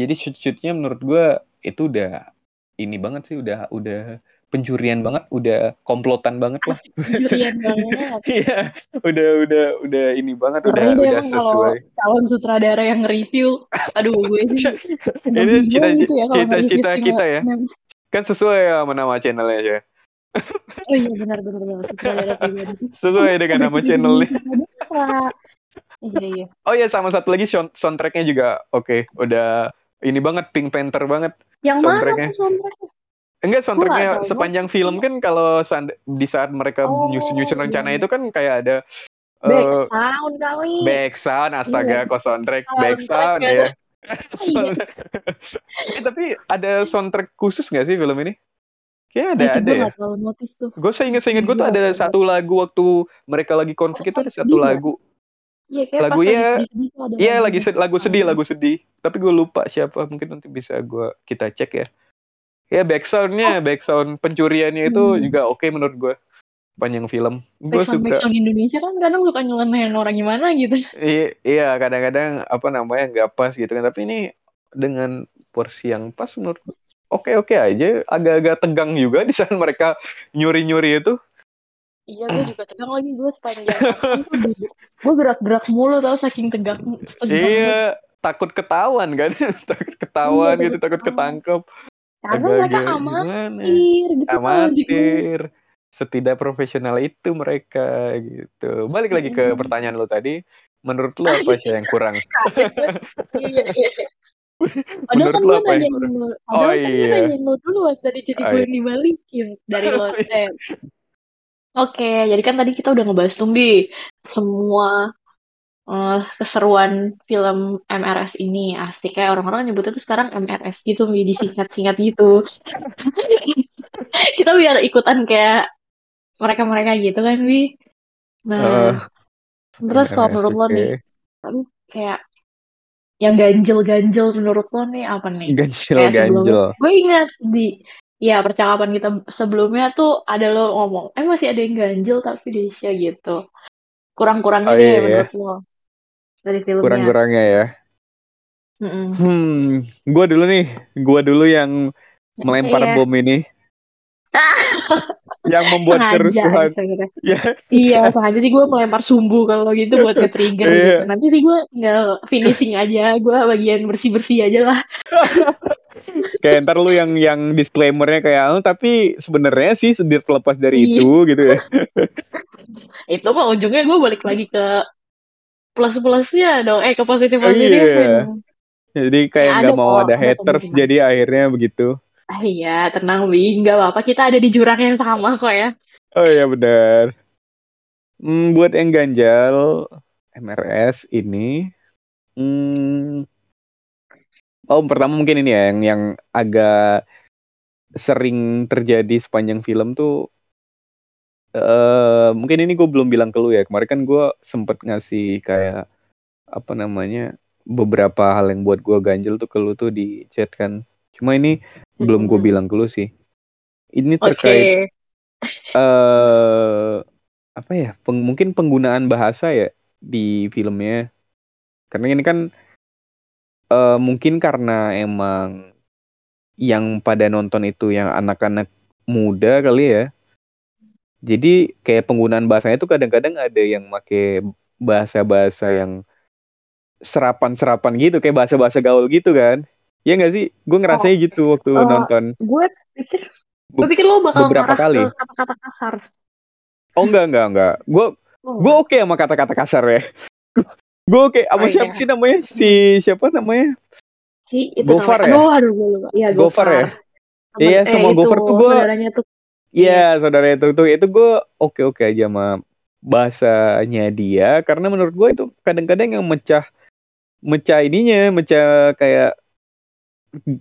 Jadi shoot-shootnya menurut gue itu udah ini banget sih, udah udah pencurian banget, udah komplotan banget lah. Pencurian banget. Iya, udah udah udah ini banget, ngeri udah udah sesuai. Kalau calon sutradara yang review, aduh gue sih. Ini cita-cita gitu ya, cita-cita kita ya. Kan sesuai sama nama channelnya ya. Oh iya benar-benar banget. Sesuai dengan nama channelnya. Iya iya. Oh iya sama satu lagi soundtracknya juga oke, okay. udah ini banget, Pink Panther banget. Yang soundtracknya. Mana soundtracknya? Enggak, soundtracknya Wah, sepanjang film kan kalau di saat mereka oh, nyusun-nyusun rencana iya. itu kan kayak ada back uh, sound kali. Back sound, astaga iya. kok soundtrack oh, back sound ya. Soundtrack. eh, tapi ada soundtrack khusus nggak sih film ini? Kayaknya ada ada. Ya? Gue seinget-seinget gue tuh ada satu lagu waktu mereka lagi konflik oh, itu ada satu lagu. Ya, lagu ya, iya lagi sed, lagu sedih, lagu sedih. Tapi gue lupa siapa, mungkin nanti bisa gue kita cek ya. Ya backsoundnya, backsound pencuriannya itu hmm. juga oke okay menurut gue. Panjang film. Gue suka. Backsound Indonesia kan kadang suka nyeleneh orang gimana gitu. I, iya kadang-kadang apa namanya nggak pas gitu kan. Tapi ini dengan porsi yang pas menurut gue oke-oke aja. Agak-agak tegang juga di saat mereka nyuri-nyuri itu. Iya, gue juga tegang lagi, gue sepanjang itu gue gerak-gerak mulu tau, saking tegang. Iya, takut ketahuan kan, takut ketahuan iya, gitu, takut ketangkep. Karena mereka amatir, gitu. Amatir, setidak profesional itu mereka gitu. Balik lagi ke pertanyaan lo tadi, menurut lo apa sih yang kurang? Iya, iya, iya. Padahal kan gue nanyain lo, padahal kan gue nanyain lo dulu tadi, jadi gue yang dibalikin dari lo. Oke, jadi kan tadi kita udah ngebahas Tumbi semua uh, keseruan film M R S ini. Asik kayak orang-orang nyebutnya tuh sekarang M R S gitu, disingkat-singkat gitu. Kita biar ikutan kayak mereka-mereka gitu kan, Bi. Nah, uh, terus kalau menurut lo nih, kayak yang ganjel-ganjel menurut lo nih apa nih? Ganjel-ganjel. Gue ingat di... Ya, percakapan kita sebelumnya tuh ada lo ngomong, eh masih ada yang ganjil tapi di Asia gitu. Kurang-kurangnya oh, iya, deh iya. menurut lo dari filmnya. Kurang-kurangnya ya. Mm-mm. Hmm, gue dulu nih, gue dulu yang melempar iya. bom ini. Yang membuat sengaja, kerusuhan. Ya. Iya, sengaja sih gue melempar sumbu kalau gitu buat nge-trigger. Iya. Gitu. Nanti sih gue tinggal finishing aja, gue bagian bersih-bersih aja lah. Kayak ntar lu yang yang disclaimer-nya kayak oh, tapi sebenarnya sih sedih terlepas dari iya. itu gitu ya. Itu mah ujungnya gue balik lagi ke plus-plusnya dong, eh ke positif-positifnya. Oh, iya. Jadi kayak ya, gak ada, mau oh, ada haters ada jadi akhirnya begitu. Ah iya, tenang Wi, gak apa-apa, kita ada di jurang yang sama kok ya. Oh iya benar. Hmm, buat yang ganjal M R S ini hmm oh, pertama mungkin ini ya, yang yang agak sering terjadi sepanjang film tuh uh, mungkin ini gue belum bilang ke lu ya. Kemarin kan gue sempet ngasih kayak apa namanya beberapa hal yang buat gue ganjel tuh ke lu tuh di chat kan. Cuma ini hmm. belum gue bilang ke lu sih. Ini terkait okay. uh, apa ya? Peng, mungkin penggunaan bahasa ya di filmnya. Karena ini kan Uh, mungkin karena emang yang pada nonton itu yang anak-anak muda kali ya, Jadi kayak penggunaan bahasanya tuh kadang-kadang ada yang pakai bahasa-bahasa yang serapan-serapan gitu, kayak bahasa-bahasa gaul gitu kan. Ya nggak sih? Gue ngerasanya oh, gitu waktu uh, nonton. Gue pikir, gue pikir lo bakal beberapa kali ke kata-kata kasar. Oh enggak, enggak, enggak. Gue oh. gue oke okay sama kata-kata kasar ya. Gue oke okay. sama oh, siapa iya. sih namanya? Si siapa namanya? Si itu Gofar namanya. Aduh, aduh, ya, Gofar ya. Iya, eh, sama Gofar tuh gue. Iya, saudara itu tuh itu gue oke-oke aja sama bahasanya dia, karena menurut gue itu kadang-kadang yang mecah mecah ininya, mecah kayak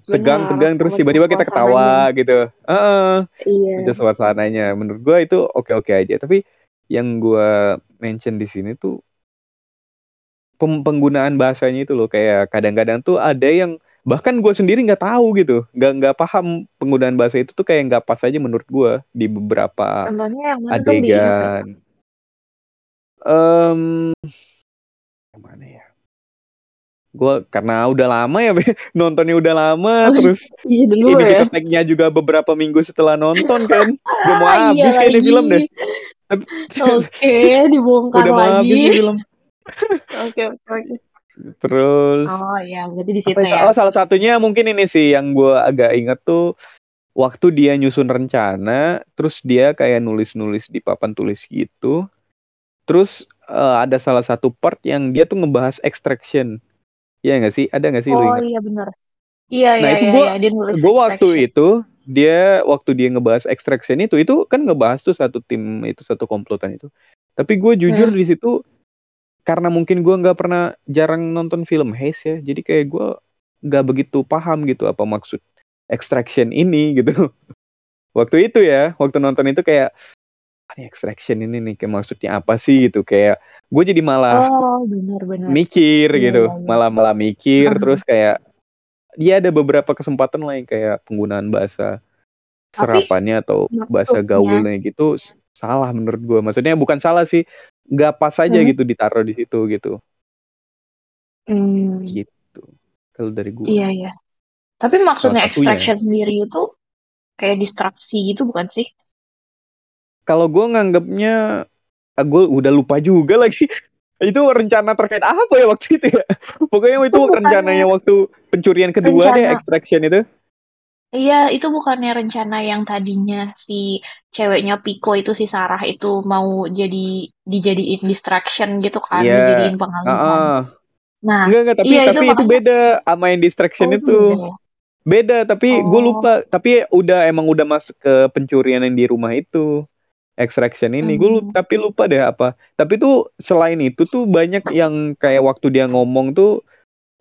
tegang-tegang terus tiba-tiba kita ketawa gitu. Heeh. Uh, iya. Mecah suasananya. Menurut gue itu oke-oke aja, tapi yang gue mention di sini tuh penggunaan bahasanya itu loh, kayak kadang-kadang tuh ada yang bahkan gue sendiri nggak tahu gitu, nggak nggak paham penggunaan bahasa itu tuh kayak nggak pas aja menurut gue di beberapa yang mana adegan. Um, yang mana ya? Gue karena udah lama ya nontonnya udah lama, oh, terus iya dulu ini ya. Juga tag-nya juga beberapa minggu setelah nonton kan, udah mau habis iya kayak di film deh. Oke, okay, dibongkar udah lagi. Udah mau habis di film. Oke, oke, oke. Terus oh ya berarti di situ ya. Oh, salah satunya mungkin ini sih yang gue agak inget tuh waktu dia nyusun rencana, terus dia kayak nulis-nulis di papan tulis gitu. Terus uh, ada salah satu part yang dia tuh ngebahas extraction. Iya enggak sih? Ada enggak sih? Oh iya benar. Iya iya. Nah, itu gue iya, gue waktu itu dia waktu dia ngebahas extraction itu itu kan ngebahas tuh satu tim itu satu komplotan itu. Tapi gue jujur hmm. di situ karena mungkin gue nggak pernah jarang nonton film heist ya, jadi kayak gue nggak begitu paham gitu apa maksud extraction ini gitu. Waktu itu ya, waktu nonton itu kayak ini extraction ini nih, kayak maksudnya apa sih gitu, kayak gue jadi malah oh, bener, bener. mikir bener, gitu, bener. malah malah mikir uh-huh. Terus kayak dia ada beberapa kesempatan lain kayak penggunaan bahasa serapannya atau bahasa gaulnya gitu salah menurut gue, maksudnya bukan salah sih, nggak pas aja hmm. gitu ditaruh di situ gitu hmm. gitu kalau dari gue. Iya iya, tapi maksudnya extraction sendiri itu kayak distraksi gitu bukan sih? Kalau gue nganggapnya ah, gue udah lupa juga lagi itu rencana terkait apa ya waktu itu ya, pokoknya itu, itu rencananya waktu pencurian kedua rencana. Deh extraction itu. Iya, itu bukannya rencana yang tadinya si ceweknya Piko itu, si Sarah itu mau jadi dijadiin distraction gitu kan, yeah. dijadiin pengalihan. Uh-uh. Nah, enggak enggak, tapi iya, tapi itu, itu beda sama yang distraction oh, itu. Beda. beda, tapi oh. gue lupa, tapi udah emang udah masuk ke pencurian yang di rumah itu. Extraction ini hmm. gue lupa, tapi lupa deh apa. Tapi tuh selain itu tuh banyak yang kayak waktu dia ngomong tuh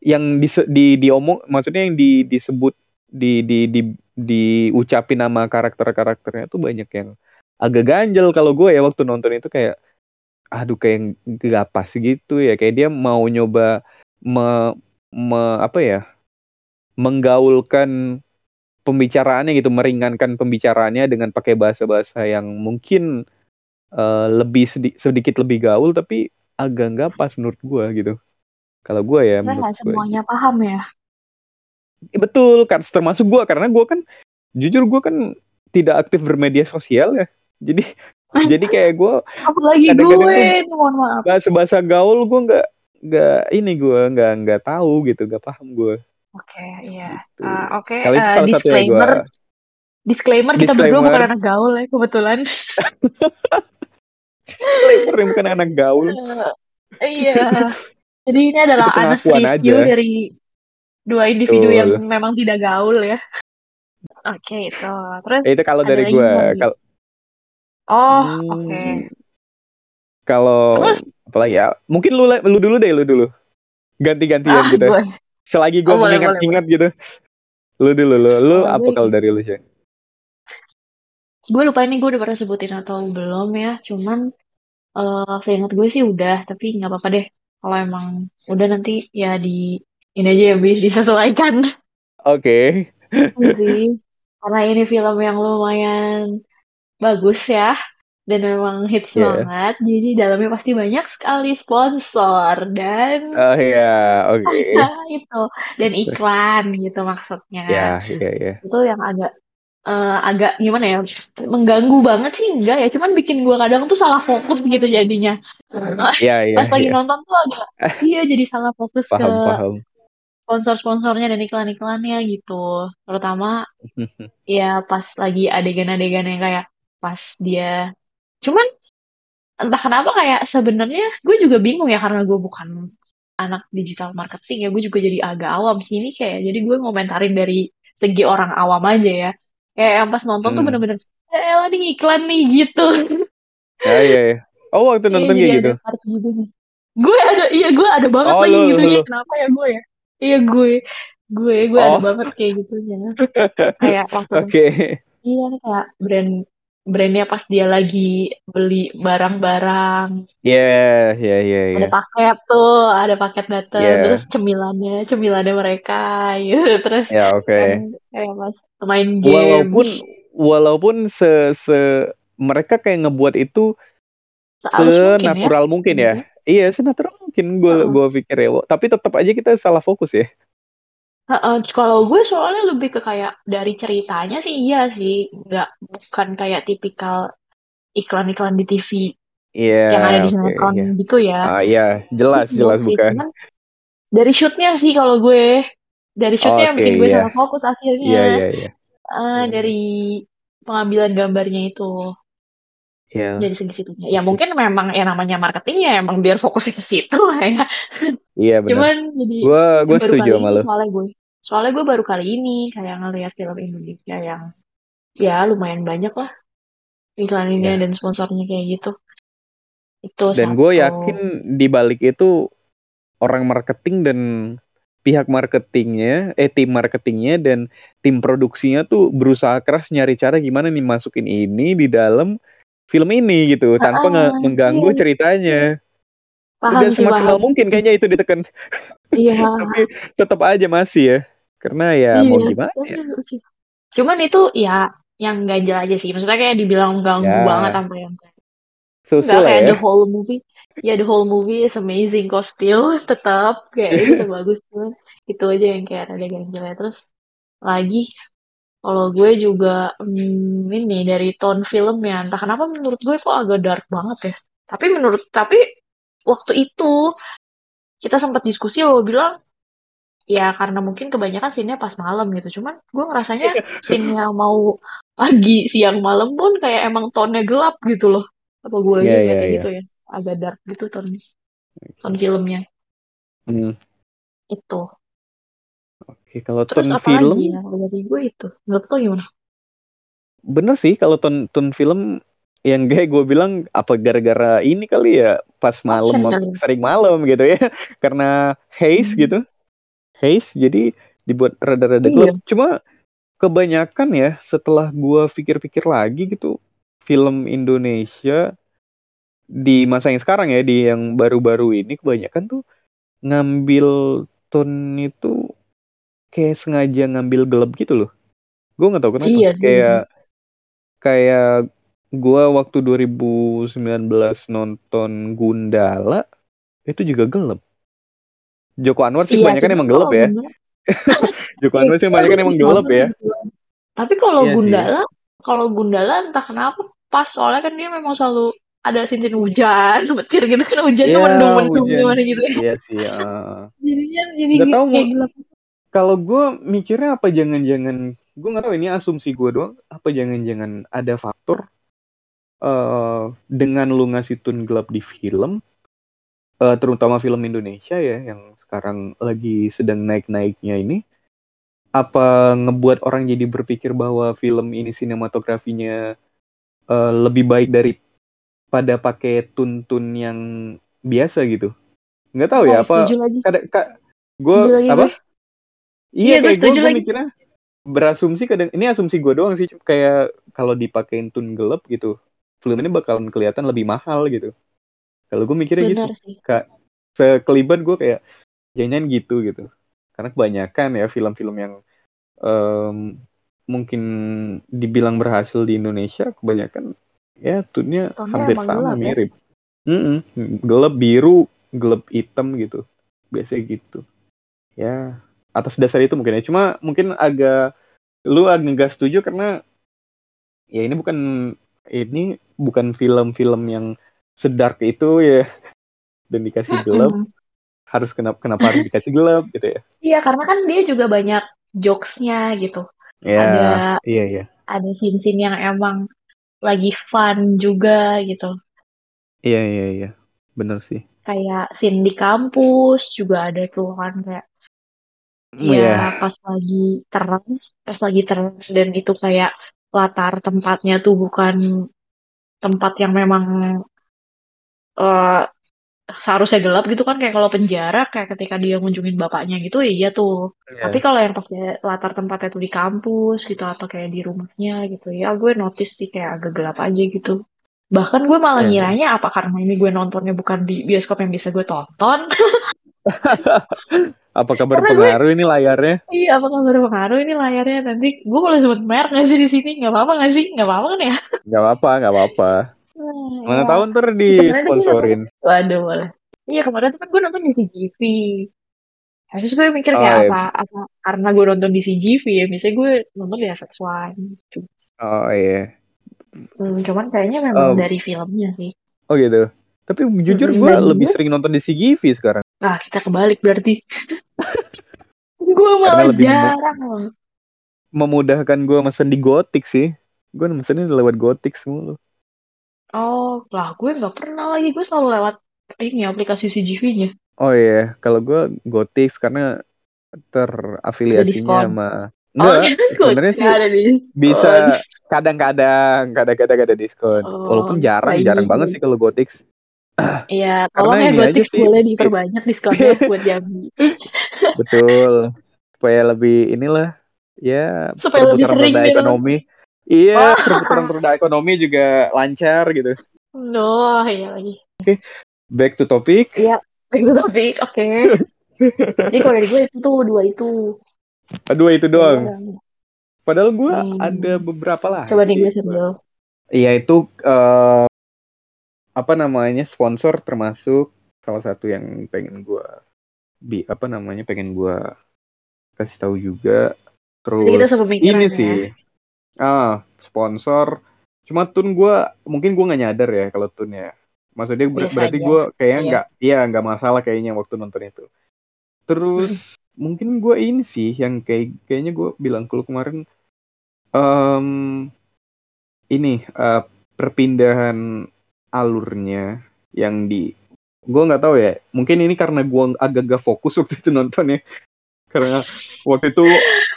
yang di di diomong, maksudnya yang di disebut di di di diucapin nama karakter-karakternya tuh banyak yang agak ganjel kalau gue ya waktu nonton itu, kayak aduh kayak nggak pas gitu ya, kayak dia mau nyoba me, me apa ya menggaulkan pembicaraannya gitu, meringankan pembicaraannya dengan pakai bahasa-bahasa yang mungkin uh, lebih sedi- sedikit lebih gaul, tapi agak nggak pas menurut gue gitu kalau gue ya. Karena nggak semuanya gue paham ya. Betul, kan termasuk gue, karena gue kan jujur gue kan tidak aktif bermedia sosial ya, jadi jadi kayak gue apalagi gue mohon maaf bahasa-bahasa gaul gue nggak nggak ini gue nggak nggak tahu gitu, nggak paham gue. Oke okay, iya gitu. uh, oke okay. uh, disclaimer gua... disclaimer kita disclaimer. Berdua bukan anak gaul ya kebetulan. Disclaimer bukan anak gaul. Uh, iya jadi ini adalah honest review aja. Dari dua individu tuh. Yang memang tidak gaul ya. Oke okay, itu. Terus itu kalau dari gue. Kal- oh hmm, oke. Okay. Kalau apalagi ya. Mungkin lu lu dulu deh lu dulu. Ganti-gantian ah, gitu. Gue. Selagi gue oh, mengingat-ingat gitu. Lu dulu lu. Lu oh, apa kalau dari lu sih? Gue lupa ini gue udah pernah sebutin atau belum ya. Cuman uh, seingat gue sih udah. Tapi nggak apa-apa deh. Kalau emang udah nanti ya di ini aja yang bisa disesuaikan. Oke. Okay. Karena ini film yang lumayan bagus ya. Dan memang hits yeah. banget. Jadi dalamnya pasti banyak sekali sponsor. Dan oh iya, yeah. oke. Okay. Itu. Dan iklan gitu maksudnya. Iya, yeah, iya, yeah, iya. Yeah. Itu yang agak eh, agak gimana ya, mengganggu banget sih enggak ya, cuman bikin gue kadang tuh salah fokus gitu jadinya. Ya, ya, pas lagi ya. Nonton tuh agak iya jadi salah fokus paham, ke paham. sponsor-sponsornya dan iklan-iklannya gitu, terutama ya pas lagi adegan-adegan yang kayak pas dia, cuman entah kenapa kayak sebenarnya gue juga bingung ya karena gue bukan anak digital marketing ya, gue juga jadi agak awam sih ini kayak, jadi gue ngomentarin dari segi orang awam aja ya, kayak yang pas nonton hmm. tuh bener-bener eh lo nih iklan nih gitu. Ya iya ya. Oh waktu nonton kayak gitu. gitu. Gue ada iya gue ada banget oh, lagi gitu ya, kenapa ya gue ya? Iya gue gue gue oh. ada banget kayak gitunya. Kayak waktu okay. iya kayak brand brandnya pas dia lagi beli barang-barang. Iya, yeah, iya, yeah, iya. Yeah, yeah. Ada paket tuh, ada paket datang, yeah. terus cemilannya, cemilannya mereka, gitu. Terus ya yeah, oke. Okay. Kayak mas main game. Walaupun walaupun se se mereka kayak ngebuat itu senatural mungkin ya. Mungkin ya. Iya, senatural mungkin gue uh-huh. gue pikir ya. Tapi tetap aja kita salah fokus ya. Uh, kalau gue soalnya lebih ke kayak dari ceritanya sih iya sih, nggak bukan kayak tipikal iklan-iklan di T V yeah, yang ada di sinetron okay, yeah. gitu ya. Ah uh, iya, jelas terus jelas bukan. Sih, dari shootnya sih kalau gue, dari shootnya okay, yang bikin gue yeah. salah fokus akhirnya. Yeah, yeah, yeah. Uh, yeah. Dari pengambilan gambarnya itu. Yeah. Jadi segi situnya. Ya mungkin memang ya namanya marketing ya emang biar fokusnya ke situ ya. Iya benar. Cuman jadi gua gua setuju sama lu. Soalnya gue. Soalnya gue baru kali ini kayak ngelihat film Indonesia yang ya lumayan banyak lah iklannya yeah. dan sponsornya kayak gitu. Itu dan satu. Gue yakin di balik itu orang marketing dan pihak marketingnya, eh tim marketingnya dan tim produksinya tuh berusaha keras nyari cara gimana nih masukin ini di dalam film ini gitu tanpa ah, mengganggu iya. ceritanya. Paham sih, semaksimal paham. Mungkin kayaknya itu ditekan. Iya. Tapi tetap aja masih ya. Karena ya iya, mau gimana ya. Cuman itu ya yang ganjel aja sih. Maksudnya kayak dibilang ganggu ya. Banget apa yang enggak kayak ya. The whole movie. Ya the whole movie is amazing kok still tetap kayak itu bagus tuh. Itu aja yang kayak ada ganjelnya. Terus lagi kalau gue juga hmm, ini dari tone filmnya, entah kenapa menurut gue kok agak dark banget ya. Tapi menurut tapi waktu itu kita sempat diskusi, lo bilang ya karena mungkin kebanyakan scene-nya pas malam gitu. Cuman gue ngerasanya scene yang mau pagi, siang, malam pun kayak emang tone-nya gelap gitu loh. Apa gue yeah, yeah, yeah. gitu ya, agak dark gitu tone tone filmnya. Hmm. Itu. Oke, kalau terus tone film ya, dari gue itu menurut lo gimana? Bener sih kalau tone tone film yang kayak gue bilang apa gara-gara ini kali ya pas malam Ocean, sering malam gitu ya karena haze hmm. gitu haze jadi dibuat rada-rada gelap. Iya. Cuma kebanyakan ya setelah gue pikir-pikir lagi gitu film Indonesia di masa yang sekarang ya di yang baru-baru ini kebanyakan tuh ngambil tone itu kayak sengaja ngambil gelap gitu loh. Gue gak tahu kenapa. Iya, kayak kayak gue waktu dua ribu sembilan belas nonton Gundala itu juga gelap. Joko Anwar sih iya, kebanyakan emang gelap ya. Joko Anwar sih kebanyakan emang gelap ya. Tapi kalau iya, Gundala, kalau Gundala entah kenapa pas soalnya kan dia memang selalu ada cincin hujan, petir gitu kan hujan yeah, tuh mendung-mendung gimana gitu. Iya sih. Uh... Jadinya jadi gak tahu gelap. Kalau gue mikirnya apa jangan-jangan, gue gak tahu ini asumsi gue doang, apa jangan-jangan ada faktor uh, dengan lu ngasih tone gelap di film, uh, terutama film Indonesia ya, yang sekarang lagi sedang naik-naiknya ini, apa ngebuat orang jadi berpikir bahwa film ini sinematografinya uh, lebih baik daripada pakai tone-tone yang biasa gitu. Gak tahu oh, ya, apa... Kadang, ka, gue, apa? Deh. Iya, iya kayak gue mikirnya berasumsi kadang ini asumsi gue doang sih kayak kalau dipakein tune gelap gitu film ini bakalan kelihatan lebih mahal gitu. Kalau gue mikirnya benar gitu, sih. Kak sekelibat gue kayak jangan gitu gitu. Karena kebanyakan ya film-film yang um, mungkin dibilang berhasil di Indonesia kebanyakan ya tune-nya hampir sama gelap, mirip. Heeh, ya? Gelap biru, gelap hitam gitu. Biasanya gitu. Ya atas dasar itu mungkin ya. Cuma mungkin agak lu agak gak setuju karena ya ini bukan ini bukan film-film yang sedark itu ya, dan dikasih gelap. Harus kenapa kenapa harus dikasih gelap gitu ya? Iya, karena kan dia juga banyak jokes-nya gitu. Yeah, ada yeah, yeah. ada scene-scene yang emang lagi fun juga gitu. Iya yeah, iya yeah, iya, yeah. Bener sih. Kayak scene di kampus juga ada tuh kan kayak. Iya, yeah. pas lagi terang, pas lagi terang dan itu kayak latar tempatnya tuh bukan tempat yang memang uh, seharusnya gelap gitu kan, kayak kalau penjara kayak ketika dia ngunjungin bapaknya gitu ya iya tuh yeah. Tapi kalau yang pas latar tempatnya tuh di kampus gitu atau kayak di rumahnya gitu ya gue notice sih kayak agak gelap aja gitu. Bahkan gue malah yeah. ngiranya apa karena ini gue nontonnya bukan di bioskop yang biasa gue tonton. Apakah berpengaruh gue, ini layarnya? Iya, apakah berpengaruh ini layarnya? Nanti gue boleh sebut merek nggak sih di sini? Nggak apa-apa nggak sih? Nggak apa-apa kan ya? Nggak apa, nggak apa-apa. Nah, mana ya. Tahu ntar disponsorin. Waduh, boleh. Iya kemarin tuh kan gue nonton di C G V. Terus gue mikir oh, kayak iya. apa? Apa? Karena gue nonton di C G V ya, misalnya gue nonton di Ocean's Eight gitu. Oh iya. Hmm, cuman kayaknya memang um, dari filmnya sih. Oh gitu. Tapi jujur gue nah, lebih gue, sering nonton di C G V sekarang. Ah, kita kebalik berarti. Gue malah lebih jarang mem- memudahkan gue mesen di Gotix sih. Gue mesennya lewat Gotix mulu. Oh, lah gue gak pernah lagi. Gue selalu lewat ini aplikasi C G V-nya. Oh iya, kalau gue Gotix karena terafiliasinya sama enggak, oh, sebenarnya sih bisa kadang-kadang, kadang-kadang ada diskon. Oh, walaupun jarang, baik. jarang banget sih kalau Gotix. Iya, tolong ya Gotix boleh diperbanyak diskonnya buat Jambi. Betul. Supaya lebih inilah ya, supaya lebih sering ekonomi. Iya, perputaran roda ekonomi juga lancar gitu. No, iya lagi. Oke, okay. back to topic. Iya, back to topic. Oke. Okay. Jadi kalau dari gue itu tuh dua itu. Dua itu doang. Padahal gue hmm. ada beberapa lah. Coba nih gue sambil. Iya itu. Uh, apa namanya sponsor termasuk salah satu yang pengen gue bi apa namanya pengen gue kasih tahu juga terus ini ya. Sih ah sponsor cuma tun gue mungkin gue nggak nyadar ya kalau tun ya maksudnya ber- berarti gue kayaknya nggak iya nggak masalah kayaknya waktu nonton itu terus mungkin gue ini sih yang kayak kayaknya gue bilang kalau kemarin um, ini uh, perpindahan alurnya yang di gue nggak tahu ya mungkin ini karena gue agak-agak fokus waktu itu nonton ya karena waktu itu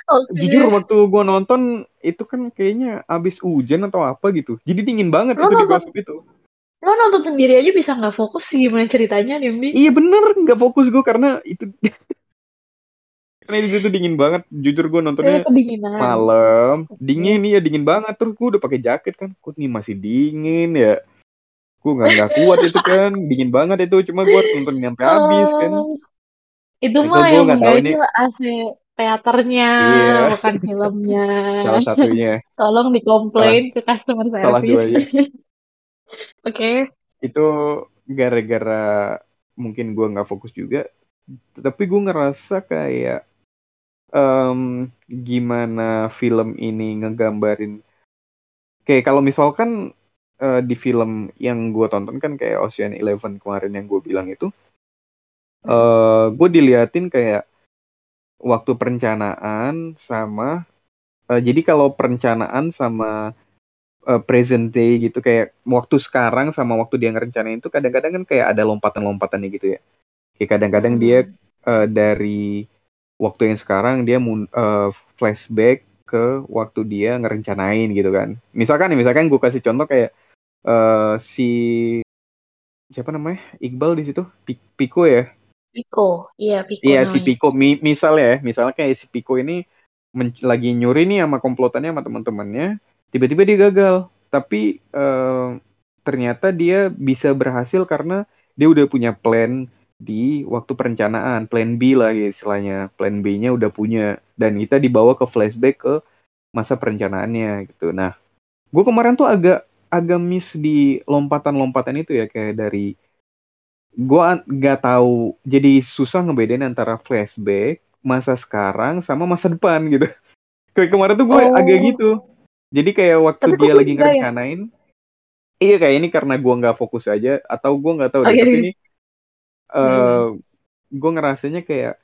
okay. jujur waktu gue nonton itu kan kayaknya abis hujan atau apa gitu jadi dingin banget lo itu nonton, di bioskop itu lo nonton sendiri aja bisa nggak fokus sih gimana ceritanya Dimbi? Iya bener nggak fokus gue karena itu karena itu tuh dingin banget jujur gue nontonnya malam dingin ya dingin banget terus gue udah pakai jaket kan kok ini masih dingin ya gue nggak nggak kuat itu kan dingin banget itu cuma gue nonton nyampe habis kan itu mah yang mengganjal A C teaternya iya. bukan filmnya salah satunya tolong dikomplain ke customer service. Oke okay. Itu gara-gara mungkin gue nggak fokus juga tapi gue ngerasa kayak um, gimana film ini ngegambarin kayak kalau misalkan Uh, di film yang gue tonton kan kayak Ocean's Eleven kemarin yang gue bilang itu uh, gue diliatin kayak waktu perencanaan sama uh, jadi kalau perencanaan sama uh, present day gitu kayak waktu sekarang sama waktu dia ngerencanain itu kadang-kadang kan kayak ada lompatan-lompatannya gitu ya kayak kadang-kadang dia uh, dari waktu yang sekarang dia uh, flashback ke waktu dia ngerencanain gitu kan misalkan misalkan gue kasih contoh kayak Uh, si siapa namanya Iqbal di situ Piko ya Piko iya Piko iya namanya. Si Piko mi- misal ya misalnya kayak si Piko ini men- lagi nyuri nih sama komplotannya sama teman-temannya tiba-tiba dia gagal tapi uh, ternyata dia bisa berhasil karena dia udah punya plan di waktu perencanaan plan B lah ya istilahnya plan B-nya udah punya dan kita dibawa ke flashback ke masa perencanaannya gitu nah gue kemarin tuh agak agak miss di lompatan-lompatan itu ya kayak dari gue nggak tahu jadi susah ngebedain antara flashback masa sekarang sama masa depan gitu kayak kemarin tuh gue oh. agak gitu Jadi kayak waktu tapi dia lagi ngerencanain, ya? Iya kayak ini karena gue nggak fokus aja atau gue nggak tahu. Oh, deh, iya. Tapi ini hmm. uh, gue ngerasanya kayak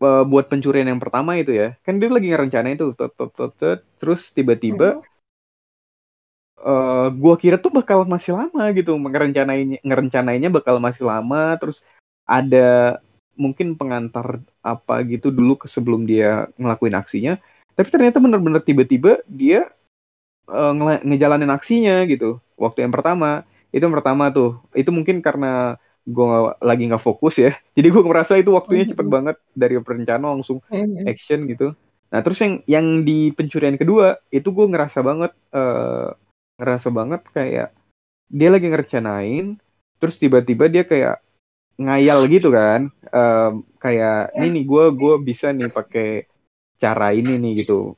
uh, buat pencurian yang pertama itu ya, kan dia lagi ngerencanain tuh, tot, tot, tot, tot, terus tiba-tiba uh, gue kira tuh bakal masih lama gitu, ngerencanainnya, ngerencanainnya bakal masih lama, terus ada mungkin pengantar apa gitu dulu sebelum dia ngelakuin aksinya. Tapi ternyata benar-benar tiba-tiba dia uh, nge- ngejalanin aksinya gitu. Waktu yang pertama, itu yang pertama tuh. Itu mungkin karena gue lagi gak fokus ya. Jadi gue merasa itu waktunya mm-hmm. cepet banget. Dari perencana langsung mm-hmm. action gitu. Nah terus yang yang di pencurian kedua, itu gue ngerasa banget, uh, ngerasa banget kayak dia lagi ngerencanain. Terus tiba-tiba dia kayak ngayal gitu kan. Uh, kayak, ini nih gue gue bisa nih pakai cara ini nih gitu,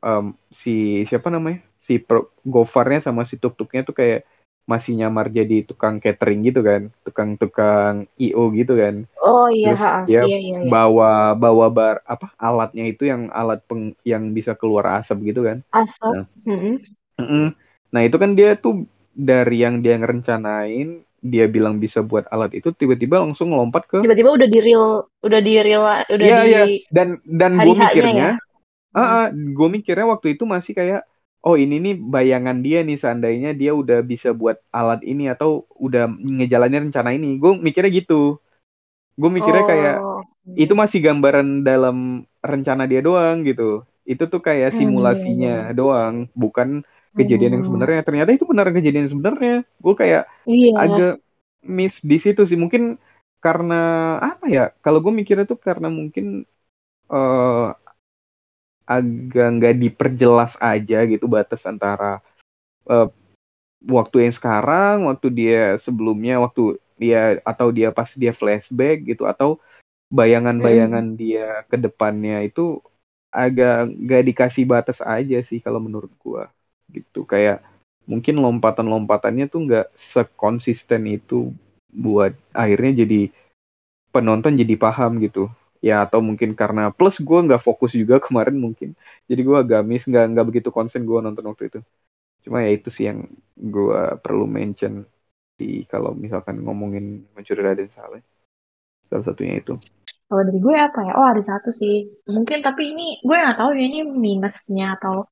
um, si siapa namanya si pro, Gofarnya sama si tuk-tuknya tuh kayak masih nyamar jadi tukang catering gitu kan, tukang-tukang I O gitu kan. Oh iya. Terus dia iya, iya, iya. bawa bawa bar apa alatnya itu yang alat peng, yang bisa keluar asap gitu kan. Asap. Nah, mm-hmm. nah itu kan dia tuh dari yang dia ngerencanain, dia bilang bisa buat alat itu, tiba-tiba langsung ngelompat ke tiba-tiba udah di real udah di real udah yeah, di yeah. dan dan gue mikirnya ya? uh, gue mikirnya waktu itu masih kayak, oh ini nih bayangan dia nih, seandainya dia udah bisa buat alat ini atau udah ngejalanin rencana ini. Gue mikirnya gitu, gue mikirnya oh. kayak itu masih gambaran dalam rencana dia doang gitu, itu tuh kayak simulasinya hmm. doang, bukan kejadian yang sebenarnya. Ternyata itu benar kejadian sebenarnya. Gue kayak iya. agak miss di situ sih. Mungkin karena apa ya? Kalau gue mikirnya tuh karena mungkin uh, agak nggak diperjelas aja gitu batas antara uh, waktu yang sekarang, waktu dia sebelumnya, waktu dia atau dia pas dia flashback gitu, atau bayangan-bayangan hmm. dia ke depannya itu agak nggak dikasih batas aja sih kalau menurut gue. Gitu kayak mungkin lompatan-lompatannya tuh nggak sekonsisten itu, buat akhirnya jadi penonton jadi paham gitu ya. Atau mungkin karena plus gue nggak fokus juga kemarin mungkin, jadi gue agak miss, nggak nggak begitu konsen gue nonton waktu itu. Cuma ya itu sih yang gue perlu mention di kalau misalkan ngomongin Mencuri Raden Saleh, salah satunya itu. Kalau dari gue apa ya, oh ada satu sih mungkin, tapi ini gue nggak tahu ya ini minusnya atau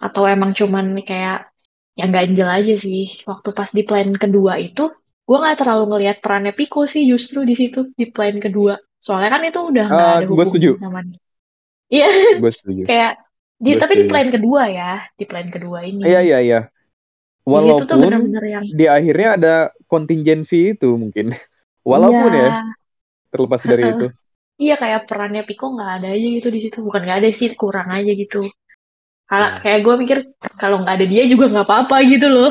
Atau emang cuman kayak yang gak angel aja sih. Waktu pas di plan kedua itu, gue gak terlalu ngelihat perannya Pico sih justru di situ, di plan kedua. Soalnya kan itu udah gak uh, ada hubungan sama dia. Iya. Gue setuju. Kayak, di, tapi setuju. Di plan kedua ya. Di plan kedua ini. Iya, iya, iya. Walaupun tuh bener-bener yang... di akhirnya ada kontingensi itu mungkin. Walaupun ya, ya terlepas dari itu. Iya, kayak perannya Pico gak ada aja gitu di situ. Bukan gak ada sih, kurang aja gitu. Kala, kayak gue mikir kalau nggak ada dia juga nggak apa-apa gitu loh.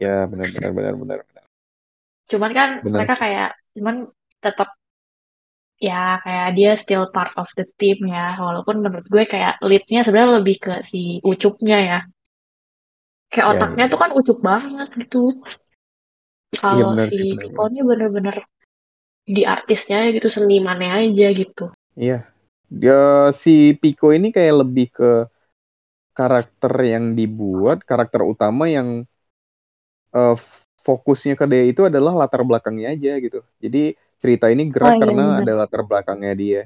Ya benar-benar benar-benar. Cuman kan bener. Mereka kayak cuman tetap ya kayak dia still part of the team ya, walaupun menurut gue kayak leadnya sebenarnya lebih ke si Ucupnya ya. Kayak otaknya ya, tuh kan Ucup banget gitu. Kalau ya, si Piponnya benar-benar di artisnya gitu, senimannya aja gitu. Iya. Dia si Pico ini kayak lebih ke karakter yang dibuat, karakter utama yang uh, fokusnya ke dia itu adalah latar belakangnya aja gitu. Jadi cerita ini gerak oh, iya, karena bener. ada latar belakangnya dia.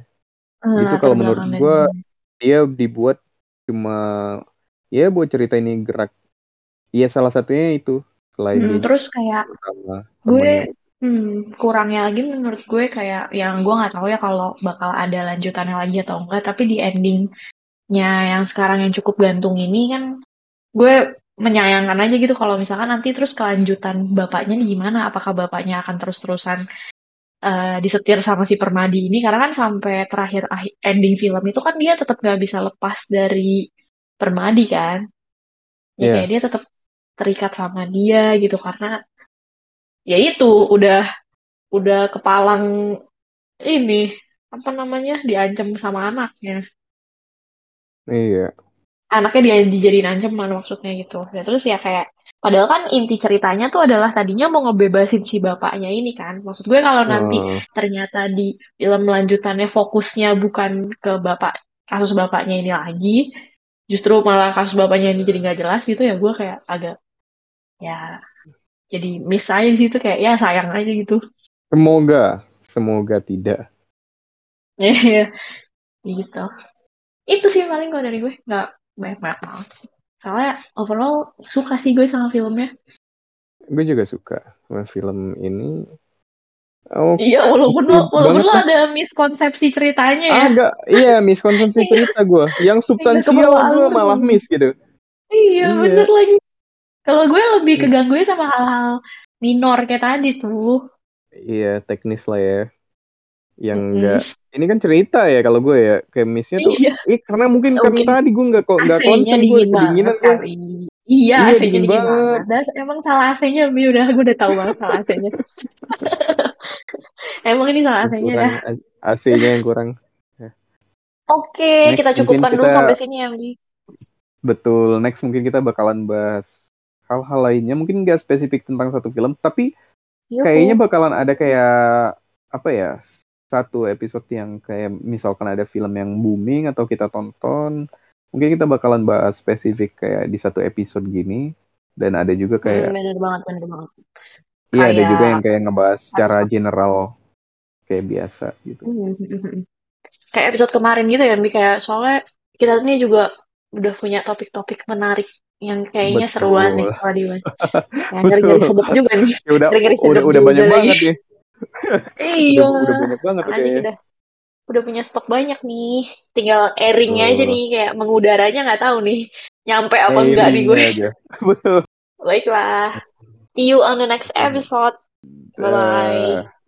Hmm, itu kalau menurut gue dia dibuat cuma ya buat cerita ini gerak. Iya salah satunya itu. Selain hmm, terus kayak utama, gue hmm, kurangnya lagi menurut gue kayak yang gue nggak tahu ya kalau bakal ada lanjutannya lagi atau enggak. Tapi di ending nya yang sekarang yang cukup gantung ini kan gue menyayangkan aja gitu kalau misalkan nanti terus kelanjutan bapaknya nih gimana, apakah bapaknya akan terus-terusan uh, disetir sama si Permadi ini, karena kan sampai terakhir ending film itu kan dia tetap gak bisa lepas dari Permadi kan ya, yeah. Kayak dia tetap terikat sama dia gitu karena ya itu udah udah kepalang ini apa namanya diancam sama anaknya. Iya. Anaknya dia dijadiin ancaman maksudnya gitu. Ya, terus ya kayak padahal kan inti ceritanya tuh adalah tadinya mau ngebebasin si bapaknya ini kan. Maksud gue kalau nanti uh. ternyata di film lanjutannya fokusnya bukan ke bapak, kasus bapaknya ini lagi, justru malah kasus bapaknya ini jadi nggak jelas gitu ya, gue kayak agak ya jadi miss aja di situ, kayak ya sayang aja gitu. Semoga, semoga tidak. Iya, gitu. Itu sih paling gue dari gue, nggak banyak-banyak banget. Soalnya overall suka sih gue sama filmnya. Gue juga suka sama film ini. Oh, iya, walaupun lo, walaupun lo ada miskonsepsi ceritanya ya. Agak, iya miskonsepsi cerita gue. Yang substansial gue malah miss gitu. Iya, iya. Bener lagi. Kalau gue lebih keganggunya sama hal-hal minor kayak tadi tuh. Iya, teknis lah ya. Yang enggak, mm-hmm. Ini kan cerita ya kalau gue ya, kayak miss-nya tuh. Iya. Eh, karena mungkin so, karena mungkin tadi gue nggak kok nggak konsen gue kedinginan gue. Iya, iya A C-nya dingin banget. banget. Emang salah A C-nya, bi udah gue udah tahu banget salah A C-nya. Emang ini salah A C-nya dah. A C-nya yang kurang. Ya. Oke, next, kita cukupkan dulu kita... sampai sini ya, Bi. Betul. Next mungkin kita bakalan bahas hal-hal lainnya, mungkin nggak spesifik tentang satu film, tapi Yuhu. Kayaknya bakalan ada kayak apa ya, satu episode yang kayak misalkan ada film yang booming atau kita tonton, mungkin kita bakalan bahas spesifik kayak di satu episode gini, dan ada juga kayak bener banget, bener banget. Iya, ada juga yang kayak ngebahas secara general kayak biasa gitu. Kayak episode kemarin gitu ya, Mi, kayak soalnya kita ini juga udah punya topik-topik menarik yang kayaknya seruan nih kalau dibahas. Ya, ngeri-ngeri sedap juga nih. Ya udah, ngeri-ngeri sedap udah, udah banyak lagi. Banget ya. Iya. Udah, udah banyak banget tuh kayaknya. Udah, udah punya stok banyak nih. Tinggal airingnya oh. aja nih, kayak mengudaranya nggak tahu nih nyampe apa airing enggak di gue. Betul. Baiklah. See you on the next episode. Bye bye.